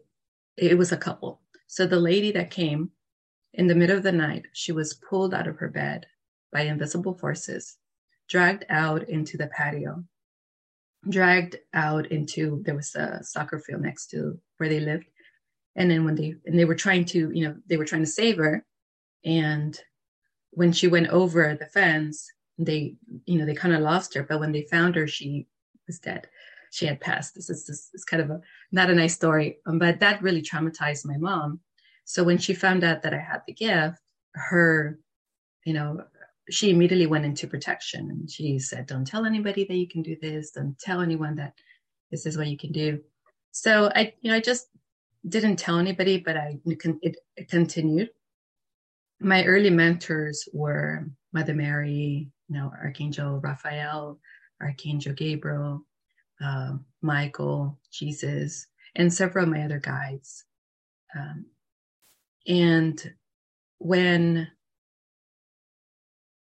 it was a couple. So the lady that came in the middle of the night, she was pulled out of her bed by invisible forces, dragged out into the patio, dragged out into, there was a soccer field next to where they lived. And then when they, and they were trying to, you know, they were trying to save her. And when she went over the fence, they, you know, they kind of lost her, but when they found her, she was dead. She had passed. This is this is kind of a, not a nice story, but that really traumatized my mom. So when she found out that I had the gift, her, you know, she immediately went into protection. And she said, don't tell anybody that you can do this. Don't tell anyone that this is what you can do. So I, you know, I just didn't tell anybody, but I, it, it continued. My early mentors were Mother Mary, you know, Archangel Raphael, Archangel Gabriel, Uh, Michael, Jesus, and several of my other guides. Um, and when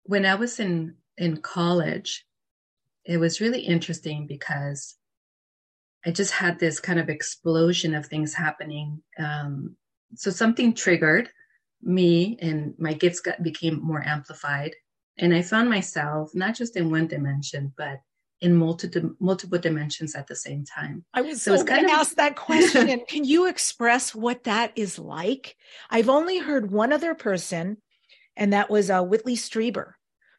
when I was in, in college, it was really interesting because I just had this kind of explosion of things happening. Um, so something triggered me, and my gifts got, became more amplified. And I found myself not just in one dimension, but in multiple multiple dimensions at the same time. I was so, so going to ask that question. And can you express what that is like? I've only heard one other person, and that was uh, Whitley Strieber,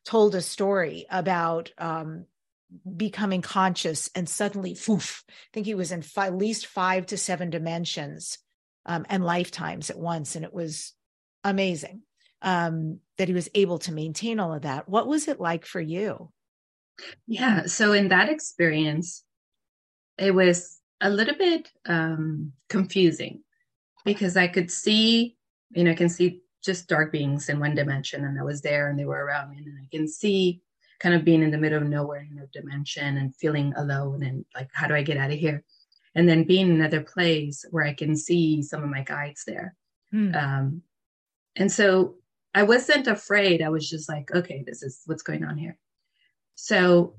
told a story about um, becoming conscious and suddenly, poof, I think he was in five, at least five to seven dimensions um, and lifetimes at once. And it was amazing um, that he was able to maintain all of that. What was it like for you? Yeah. So in that experience, it was a little bit um, confusing because I could see, you know, I can see just dark beings in one dimension, and I was there and they were around me, and I can see kind of being in the middle of nowhere in a dimension and feeling alone and like, how do I get out of here? And then being in another place where I can see some of my guides there. Hmm. Um, and so I wasn't afraid. I was just like, okay, this is what's going on here. So,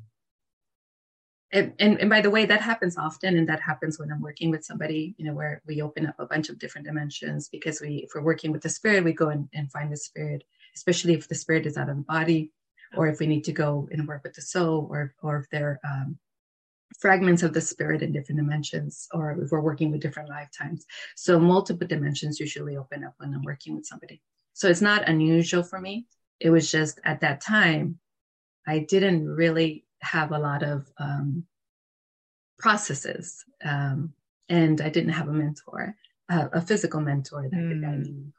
and, and, and by the way, that happens often. And that happens when I'm working with somebody, you know, where we open up a bunch of different dimensions, because we, if we're working with the spirit, we go in, and find the spirit, especially if the spirit is out of the body, or if we need to go and work with the soul, or, or if there are um, fragments of the spirit in different dimensions, or if we're working with different lifetimes. So multiple dimensions usually open up when I'm working with somebody. So it's not unusual for me. It was just at that time, I didn't really have a lot of um, processes, um, and I didn't have a mentor, uh, a physical mentor that could guide me.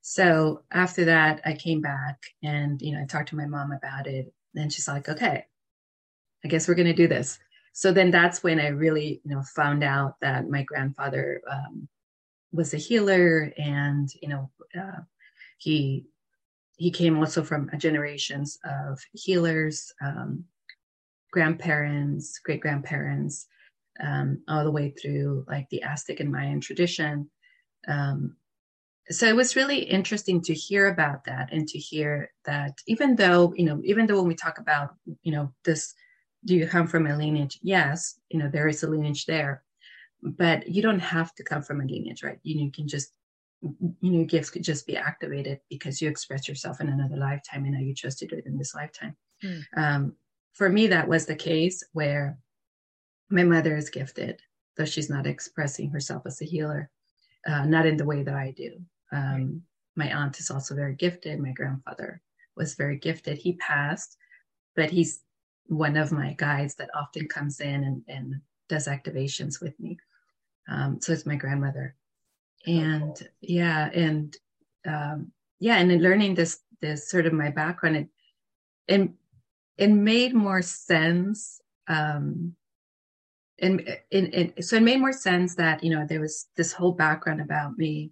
So after that, I came back, and you know, I talked to my mom about it, and she's like, "Okay, I guess we're going to do this." So then that's when I really, you know, found out that my grandfather um, was a healer, and you know, uh, he. he came also from generations of healers, um, grandparents, great-grandparents, um, all the way through like the Aztec and Mayan tradition. Um, so it was really interesting to hear about that and to hear that even though, you know, even though when we talk about, you know, this, do you come from a lineage? Yes, you know, there is a lineage there, but you don't have to come from a lineage, right? You, you can just, you know, gifts could just be activated because you express yourself in another lifetime and now you chose to do it in this lifetime. Mm. Um, for me, that was the case where my mother is gifted, though she's not expressing herself as a healer, uh, not in the way that I do. Um, right. My aunt is also very gifted. My grandfather was very gifted. He passed, but he's one of my guides that often comes in and, and does activations with me. Um, so it's my grandmother. And yeah, and um, yeah, and in learning this, this sort of my background, it, and it made more sense. Um, and, and, and so it made more sense that, you know, there was this whole background about me.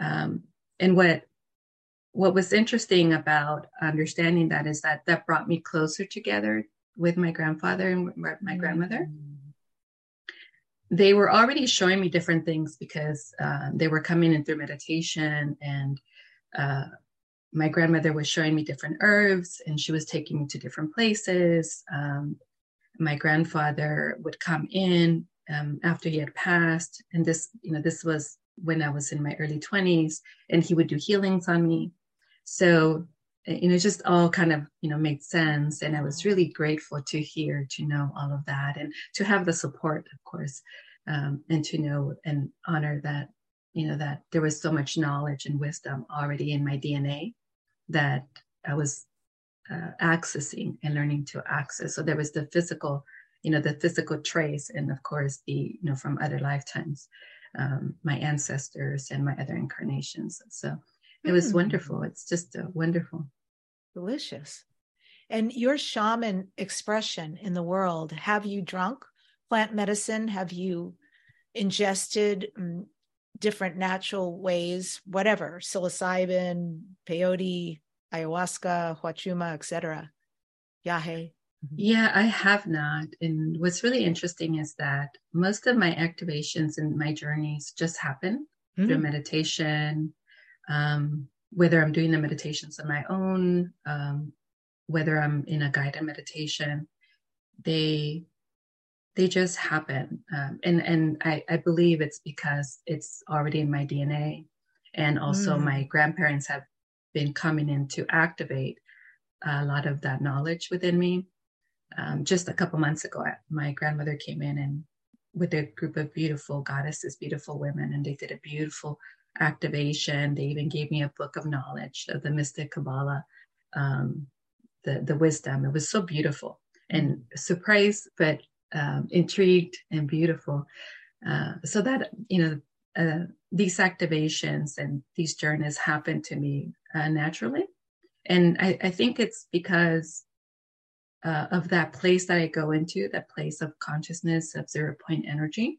Um, and what what was interesting about understanding that is that that brought me closer together with my grandfather and my mm-hmm. grandmother. They were already showing me different things because uh, they were coming in through meditation, and uh, my grandmother was showing me different herbs, and she was taking me to different places. Um, my grandfather would come in um, after he had passed, and this, you know, this was when I was in my early twenties, and he would do healings on me. So, you know, it just all kind of, you know, made sense. And I was really grateful to hear, to know all of that, and to have the support, of course, um, and to know and honor that, you know, that there was so much knowledge and wisdom already in my D N A that I was uh, accessing and learning to access. So there was the physical, you know, the physical trace, and of course the, you know, from other lifetimes, um, my ancestors and my other incarnations. So it was wonderful. It's just uh, wonderful. Delicious. And your shaman expression in the world, have you drunk plant medicine? Have you ingested um, different natural ways, whatever, psilocybin, peyote, ayahuasca, huachuma, et cetera? Yahe. Yeah, I have not. And what's really interesting is that most of my activations and my journeys just happen mm-hmm. through meditation, Um, whether I'm doing the meditations on my own, um, whether I'm in a guided meditation, they, they just happen. Um, and, and I, I believe it's because it's already in my D N A, and also mm. my grandparents have been coming in to activate a lot of that knowledge within me. Um, just a couple months ago, my grandmother came in and with a group of beautiful goddesses, beautiful women, and they did a beautiful activation. They even gave me a book of knowledge of the mystic Kabbalah, um, the, the wisdom. It was so beautiful and surprised, but um, intrigued and beautiful. Uh, so that, you know, uh, these activations and these journeys happen to me uh, naturally. And I, I think it's because uh, of that place that I go into, that place of consciousness, of zero point energy,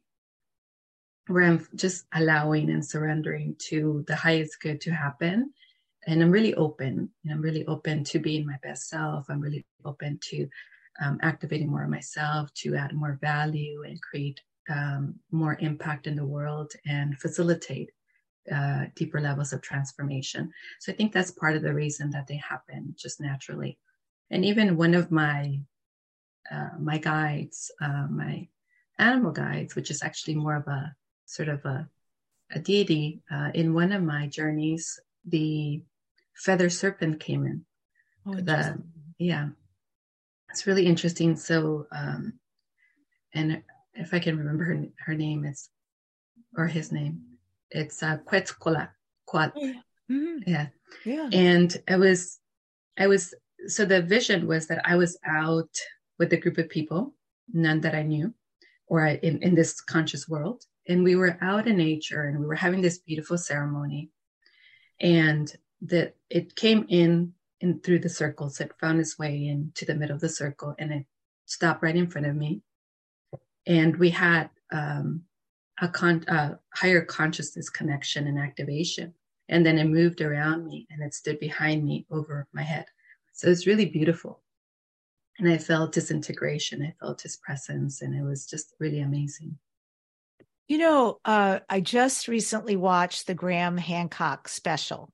where I'm just allowing and surrendering to the highest good to happen. And I'm really open, you know, I'm really open to being my best self. I'm really open to um, activating more of myself, to add more value and create um, more impact in the world and facilitate uh, deeper levels of transformation. So I think that's part of the reason that they happen just naturally. And even one of my, uh, my guides, uh, my animal guides, which is actually more of a, sort of a, a deity. Uh, in one of my journeys, the feather serpent came in. Oh, the, yeah, it's really interesting. So, um, and if I can remember her, her name, it's, or his name, it's uh, Quetzalcoatl. Mm-hmm. Yeah. Yeah. And I was, I was, so the vision was that I was out with a group of people, none that I knew, or I, in, in this conscious world. And we were out in nature, and we were having this beautiful ceremony. And the, it came in, in through the circles. It found its way into the middle of the circle, and it stopped right in front of me. And we had um, a, con- a higher consciousness connection and activation. And then it moved around me and it stood behind me over my head. So it's really beautiful. And I felt his integration. I felt his presence. And it was just really amazing. You know, uh, I just recently watched the Graham Hancock special.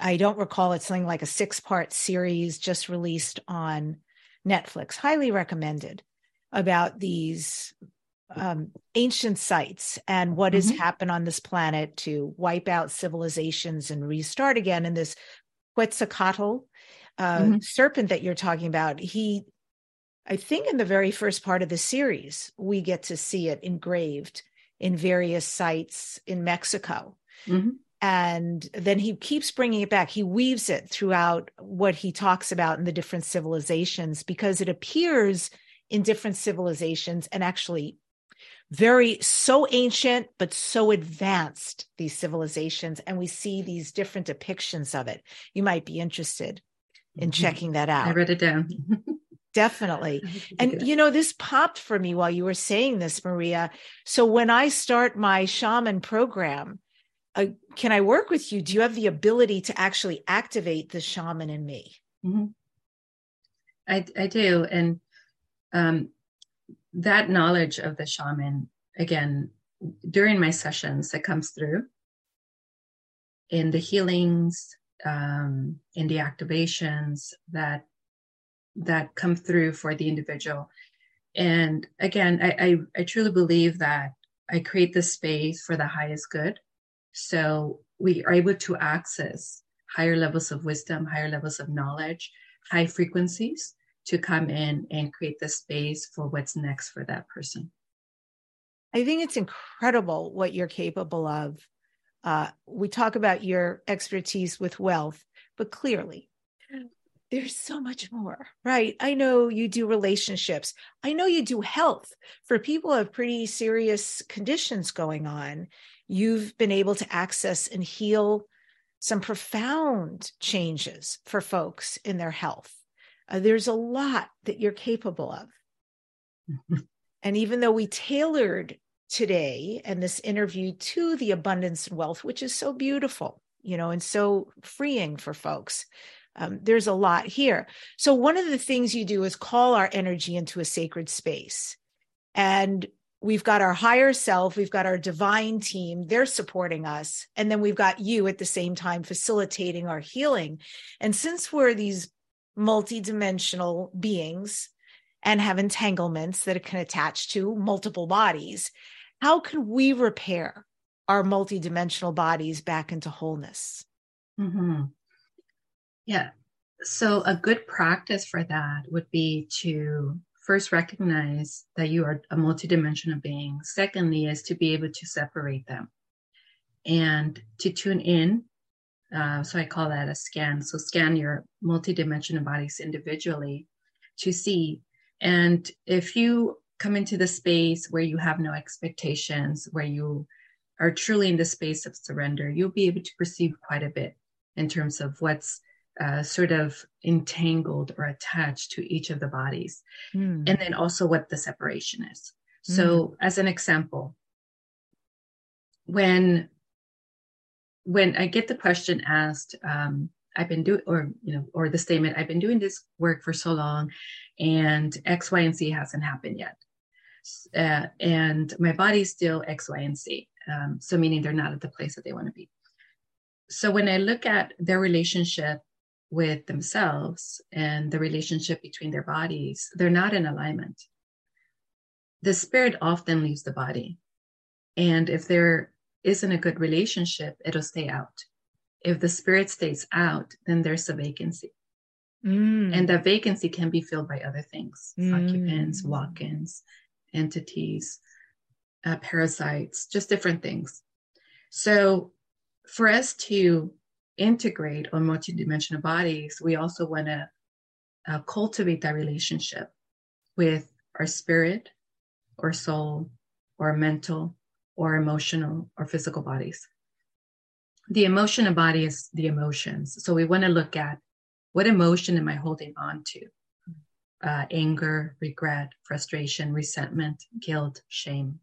I don't recall. It's something like a six-part series just released on Netflix. Highly recommended, about these um, ancient sites and what mm-hmm. has happened on this planet to wipe out civilizations and restart again. And this Quetzalcoatl uh, mm-hmm. serpent that you're talking about, he, I think in the very first part of the series, we get to see it engraved in various sites in Mexico. Mm-hmm. And then he keeps bringing it back. He weaves it throughout what he talks about in the different civilizations, because it appears in different civilizations, and actually very so ancient, but so advanced, these civilizations. And we see these different depictions of it. You might be interested in mm-hmm. checking that out. I wrote it down. Definitely. And, you know, this popped for me while you were saying this, Maria. So when I start my shaman program, Uh, can I work with you? Do you have the ability to actually activate the shaman in me? Mm-hmm. I, I do. And um, that knowledge of the shaman, again, during my sessions, it comes through in the healings, um, in the activations that that come through for the individual. And again, I, I, I truly believe that I create this space for the highest good. So we are able to access higher levels of wisdom, higher levels of knowledge, high frequencies to come in and create the space for what's next for that person. I think it's incredible what you're capable of. Uh, we talk about your expertise with wealth, but clearly there's so much more, right? I know you do relationships. I know you do health for people who have pretty serious conditions going on. You've been able to access and heal some profound changes for folks in their health. Uh, there's a lot that you're capable of. Mm-hmm. And even though we tailored today and this interview to the abundance and wealth, which is so beautiful, you know, and so freeing for folks, um, there's a lot here. So one of the things you do is call our energy into a sacred space. And we've got our higher self, we've got our divine team, they're supporting us. And then we've got you at the same time facilitating our healing. And since we're these multidimensional beings and have entanglements that can attach to multiple bodies, how can we repair our multidimensional bodies back into wholeness? Mm-hmm. Yeah. So a good practice for that would be to first, recognize that you are a multidimensional being. Secondly, is to be able to separate them and to tune in. Uh, so I call that a scan. So scan your multidimensional bodies individually to see. And if you come into the space where you have no expectations, where you are truly in the space of surrender, you'll be able to perceive quite a bit in terms of what's Uh, sort of entangled or attached to each of the bodies. Mm. And then also what the separation is. Mm. So as an example, when, when I get the question asked, um, I've been doing, or, you know, or the statement, I've been doing this work for so long and X, Y, and Z hasn't happened yet. Uh, and my body's still X, Y, and Z. Um, so meaning they're not at the place that they want to be. So when I look at their relationship with themselves and the relationship between their bodies, they're not in alignment. The spirit often leaves the body. And if there isn't a good relationship, it'll stay out. If the spirit stays out, then there's a vacancy. Mm. And that vacancy can be filled by other things, mm. occupants, walk-ins, entities, uh, parasites, just different things. So for us to integrate on multidimensional bodies, we also want to uh, cultivate that relationship with our spirit or soul or mental or emotional or physical bodies. The emotional body is the emotions. So we want to look at what emotion am I holding on to? Uh, anger, regret, frustration, resentment, guilt, shame.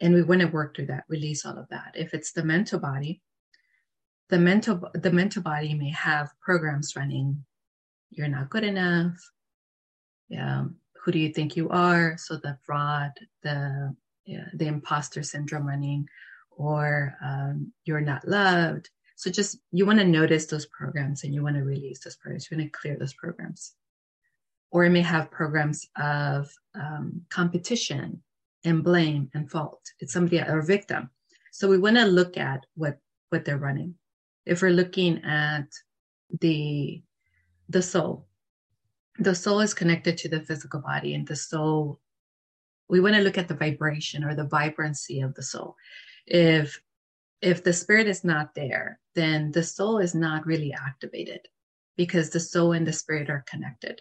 And we want to work through that, release all of that. If it's the mental body, the mental, the mental body may have programs running. You're not good enough. Yeah. Who do you think you are? So the fraud, the yeah, the imposter syndrome running, or um, you're not loved. So just, you want to notice those programs and you want to release those programs. You want to clear those programs. Or it may have programs of um, competition and blame and fault. It's somebody or victim. So we want to look at what, what they're running. If we're looking at the the soul, the soul is connected to the physical body, and the soul, we want to look at the vibration or the vibrancy of the soul. If if the spirit is not there, then the soul is not really activated, because the soul and the spirit are connected.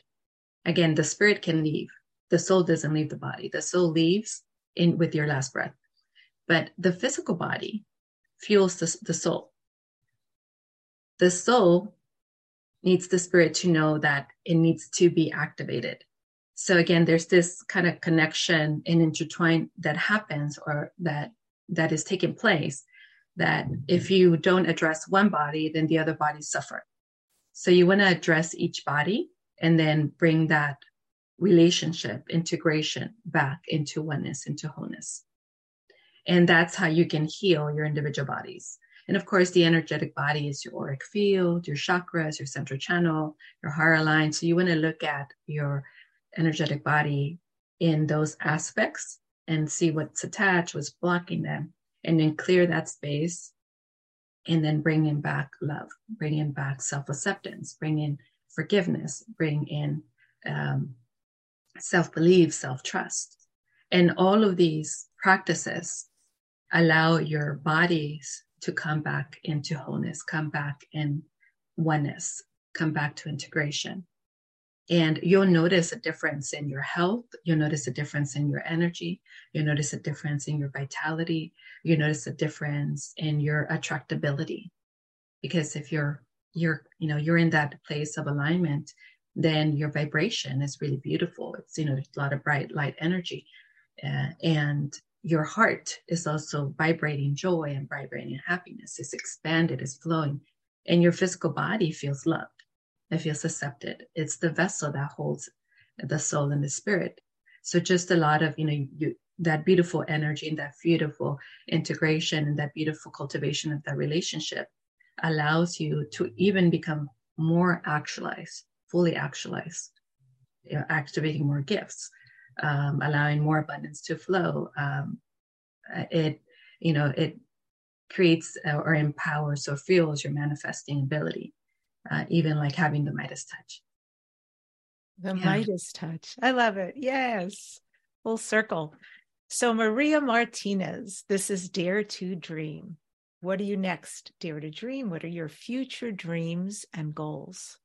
Again, the spirit can leave. The soul doesn't leave the body. The soul leaves in with your last breath. But the physical body fuels the, the soul. The soul needs the spirit to know that it needs to be activated. So again, there's this kind of connection and intertwine that happens, or that that is taking place, that if you don't address one body, then the other body suffers. So you want to address each body, and then bring that relationship, integration back into oneness, into wholeness. And that's how you can heal your individual bodies. And of course, the energetic body is your auric field, your chakras, your central channel, your higher line. So you want to look at your energetic body in those aspects and see what's attached, what's blocking them, and then clear that space, and then bring in back love, bring in back self-acceptance, bring in forgiveness, bring in um, self-belief, self-trust. And all of these practices allow your bodies to come back into wholeness, come back in oneness, come back to integration. And you'll notice a difference in your health. You'll notice a difference in your energy. You'll notice a difference in your vitality. You'll notice a difference in your attractability. Because if you're you're, you know, you're in that place of alignment, then your vibration is really beautiful. It's, you know, a lot of bright light energy. Uh, and your heart is also vibrating joy and vibrating happiness. It's expanded, it's flowing. And your physical body feels loved. It feels accepted. It's the vessel that holds the soul and the spirit. So just a lot of, you know, you, that beautiful energy and that beautiful integration and that beautiful cultivation of that relationship allows you to even become more actualized, fully actualized, you know, activating more gifts, um, allowing more abundance to flow. Um, it, you know, it creates or empowers or fuels your manifesting ability, uh, even like having the Midas touch. The yeah. Midas touch. I love it. Yes. Full circle. So Maria Martinez, this is Dare to Dream. What are you next? Dare to dream. What are your future dreams and goals?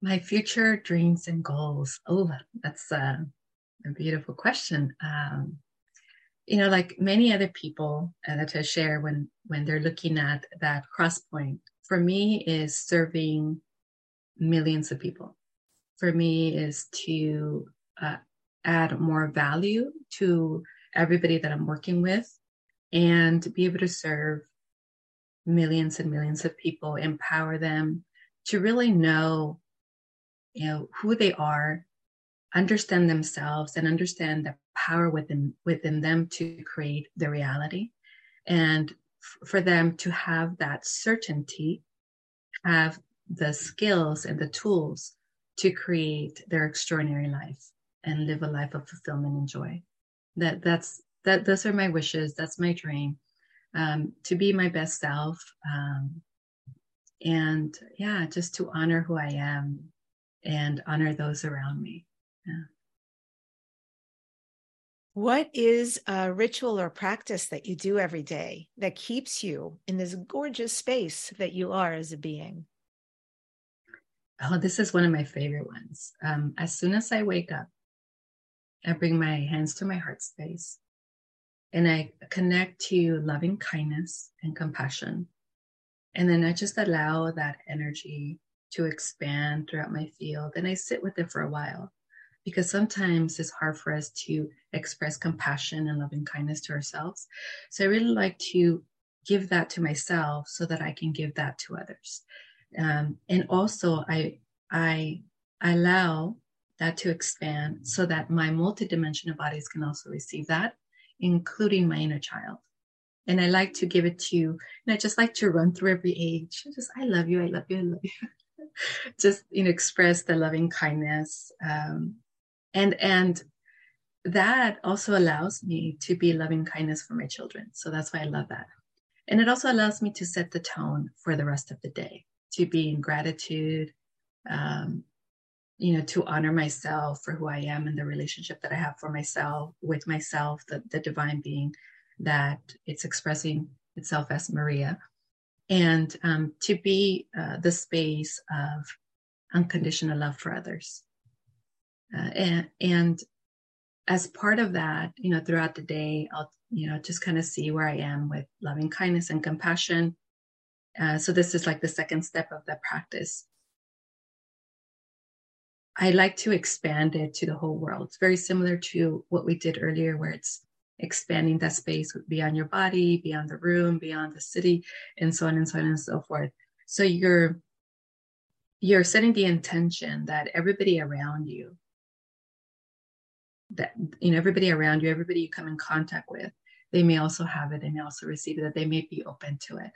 My future dreams and goals. Oh, that's a, a beautiful question. Um, you know, like many other people uh, that I share when, when they're looking at that cross point, for me is serving millions of people. For me is to uh, add more value to everybody that I'm working with, and be able to serve millions and millions of people, empower them to really know, you know, who they are, understand themselves, and understand the power within within them to create their reality. And f- for them to have that certainty, have the skills and the tools to create their extraordinary life and live a life of fulfillment and joy. That that's That those are my wishes. That's my dream, um, to be my best self, um, and yeah, just to honor who I am and honor those around me. Yeah. What is a ritual or practice that you do every day that keeps you in this gorgeous space that you are as a being? Oh, this is one of my favorite ones. Um, as soon as I wake up, I bring my hands to my heart space. And I connect to loving kindness and compassion. And then I just allow that energy to expand throughout my field. And I sit with it for a while, because sometimes it's hard for us to express compassion and loving kindness to ourselves. So I really like to give that to myself so that I can give that to others. Um, and also I, I allow that to expand so that my multidimensional bodies can also receive that, including my inner child. And I like to give it to you. And I just like to run through every age. Just, I love you. I love you. I love you. Just, you know, express the loving kindness. Um, and, and that also allows me to be loving kindness for my children. So that's why I love that. And it also allows me to set the tone for the rest of the day, to be in gratitude, um, you know, to honor myself for who I am and the relationship that I have for myself, with myself, the, the divine being that it's expressing itself as Maria, and um, to be uh, the space of unconditional love for others. Uh, and, and as part of that, you know, throughout the day, I'll, you know, just kind of see where I am with loving kindness and compassion. Uh, so this is like the second step of the practice. I like to expand it to the whole world. It's very similar to what we did earlier, where it's expanding that space beyond your body, beyond the room, beyond the city, and so on and so on and so forth. So you're you're setting the intention that everybody around you, that you know, everybody around you, everybody you come in contact with, they may also have it, they may also receive it, that they may be open to it.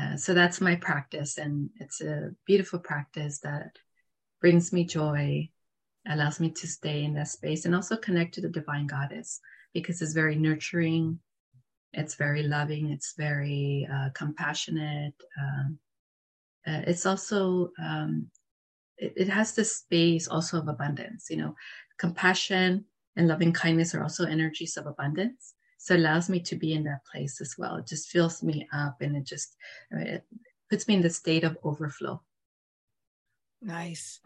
Uh, so that's my practice, and it's a beautiful practice that brings me joy, allows me to stay in that space, and also connect to the divine goddess, because it's very nurturing, it's very loving, it's very uh, compassionate. Um, uh, it's also, um, it, it has this space also of abundance. You know, compassion and loving kindness are also energies of abundance. So it allows me to be in that place as well. It just fills me up, and it just it puts me in the state of overflow. Nice.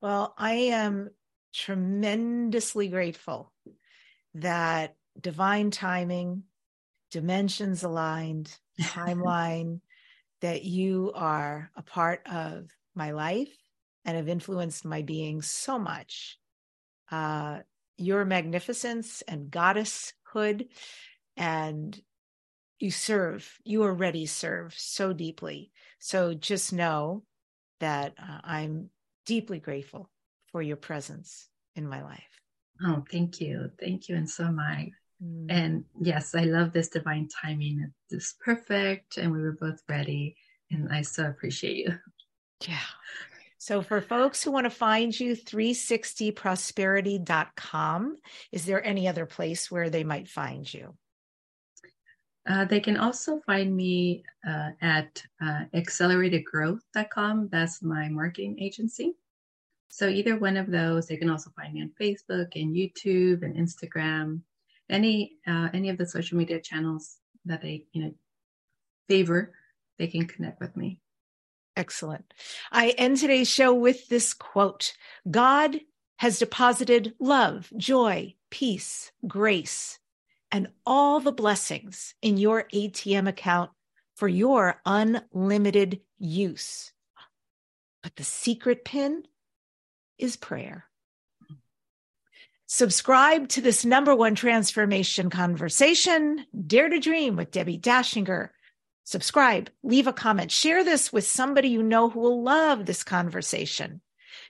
Well, I am tremendously grateful that divine timing, dimensions aligned, timeline, that you are a part of my life and have influenced my being so much. Uh, your magnificence and goddesshood, and you serve, you already serve so deeply. So just know that uh, I'm deeply grateful for your presence in my life. Oh, thank you. Thank you. And so am I. Mm. And yes, I love this divine timing. It's perfect. And we were both ready. And I so appreciate you. Yeah. So for folks who want to find you, three sixty prosperity dot com, is there any other place where they might find you? Uh, they can also find me uh, at uh, accelerated growth dot com. That's my marketing agency. So either one of those. They can also find me on Facebook and YouTube and Instagram, any uh, any of the social media channels that they, you know, favor. They can connect with me. Excellent. I end today's show with this quote: God has deposited love, joy, peace, grace, and all the blessings in your A T M account for your unlimited use. But the secret pin is prayer. Subscribe to this number one transformation conversation, Dare to Dream with Debbie Dashinger. Subscribe, leave a comment, share this with somebody you know who will love this conversation.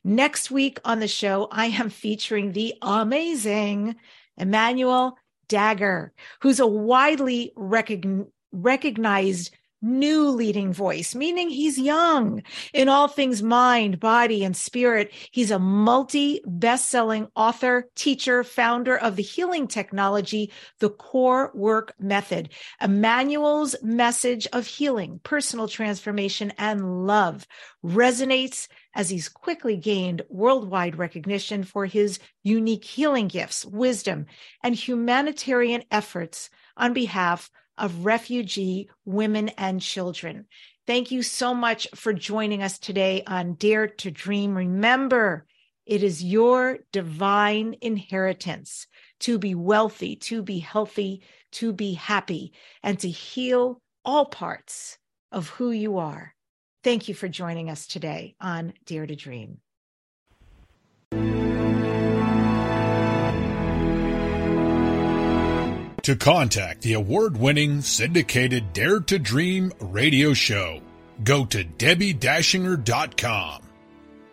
Next week on the show, I am featuring the amazing Emmanuel Dagger, who's a widely recogn- recognized new leading voice, meaning he's young in all things mind, body, and spirit. He's a multi-best-selling author, teacher, founder of the healing technology, the Core Work Method. Emmanuel's message of healing, personal transformation, and love resonates as he's quickly gained worldwide recognition for his unique healing gifts, wisdom, and humanitarian efforts on behalf of refugee women and children. Thank you so much for joining us today on Dare to Dream. Remember, it is your divine inheritance to be wealthy, to be healthy, to be happy, and to heal all parts of who you are. Thank you for joining us today on Dare to Dream. to contact the award-winning syndicated Dare to Dream radio show, go to Debbie Dashinger dot com.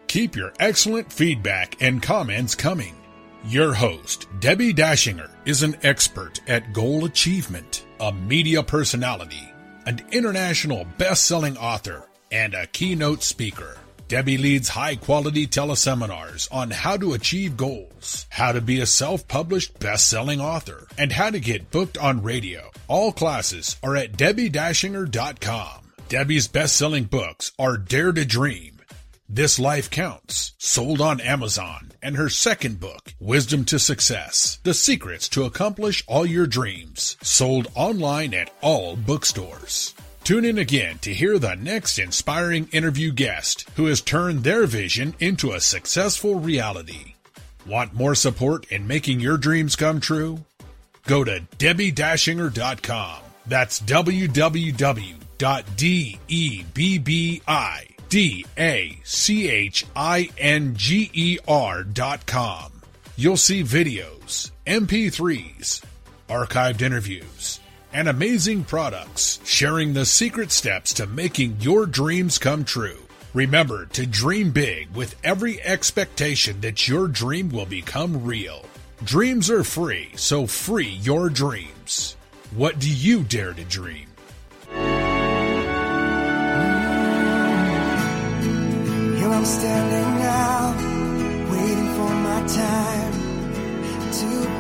Keep your excellent feedback and comments coming. Your host, Debbie Dashinger, is an expert at goal achievement, a media personality, an international best-selling author, and a keynote speaker. Debbie leads high-quality teleseminars on how to achieve goals, how to be a self-published best-selling author, and how to get booked on radio. All classes are at Debbie Dashinger dot com. Debbie's best-selling books are Dare to Dream, This Life Counts, sold on Amazon, and her second book, Wisdom to Success, The Secrets to Accomplish All Your Dreams, sold online at all bookstores. Tune in again to hear the next inspiring interview guest who has turned their vision into a successful reality. Want more support in making your dreams come true? Go to Debbie Dashinger dot com. That's w w w dot debbie dashinger dot com. You'll see videos, M P threes, archived interviews, and amazing products, sharing the secret steps to making your dreams come true. Remember to dream big with every expectation that your dream will become real. Dreams are free, so free your dreams. What do you dare to dream? Here I'm standing now, waiting for my time to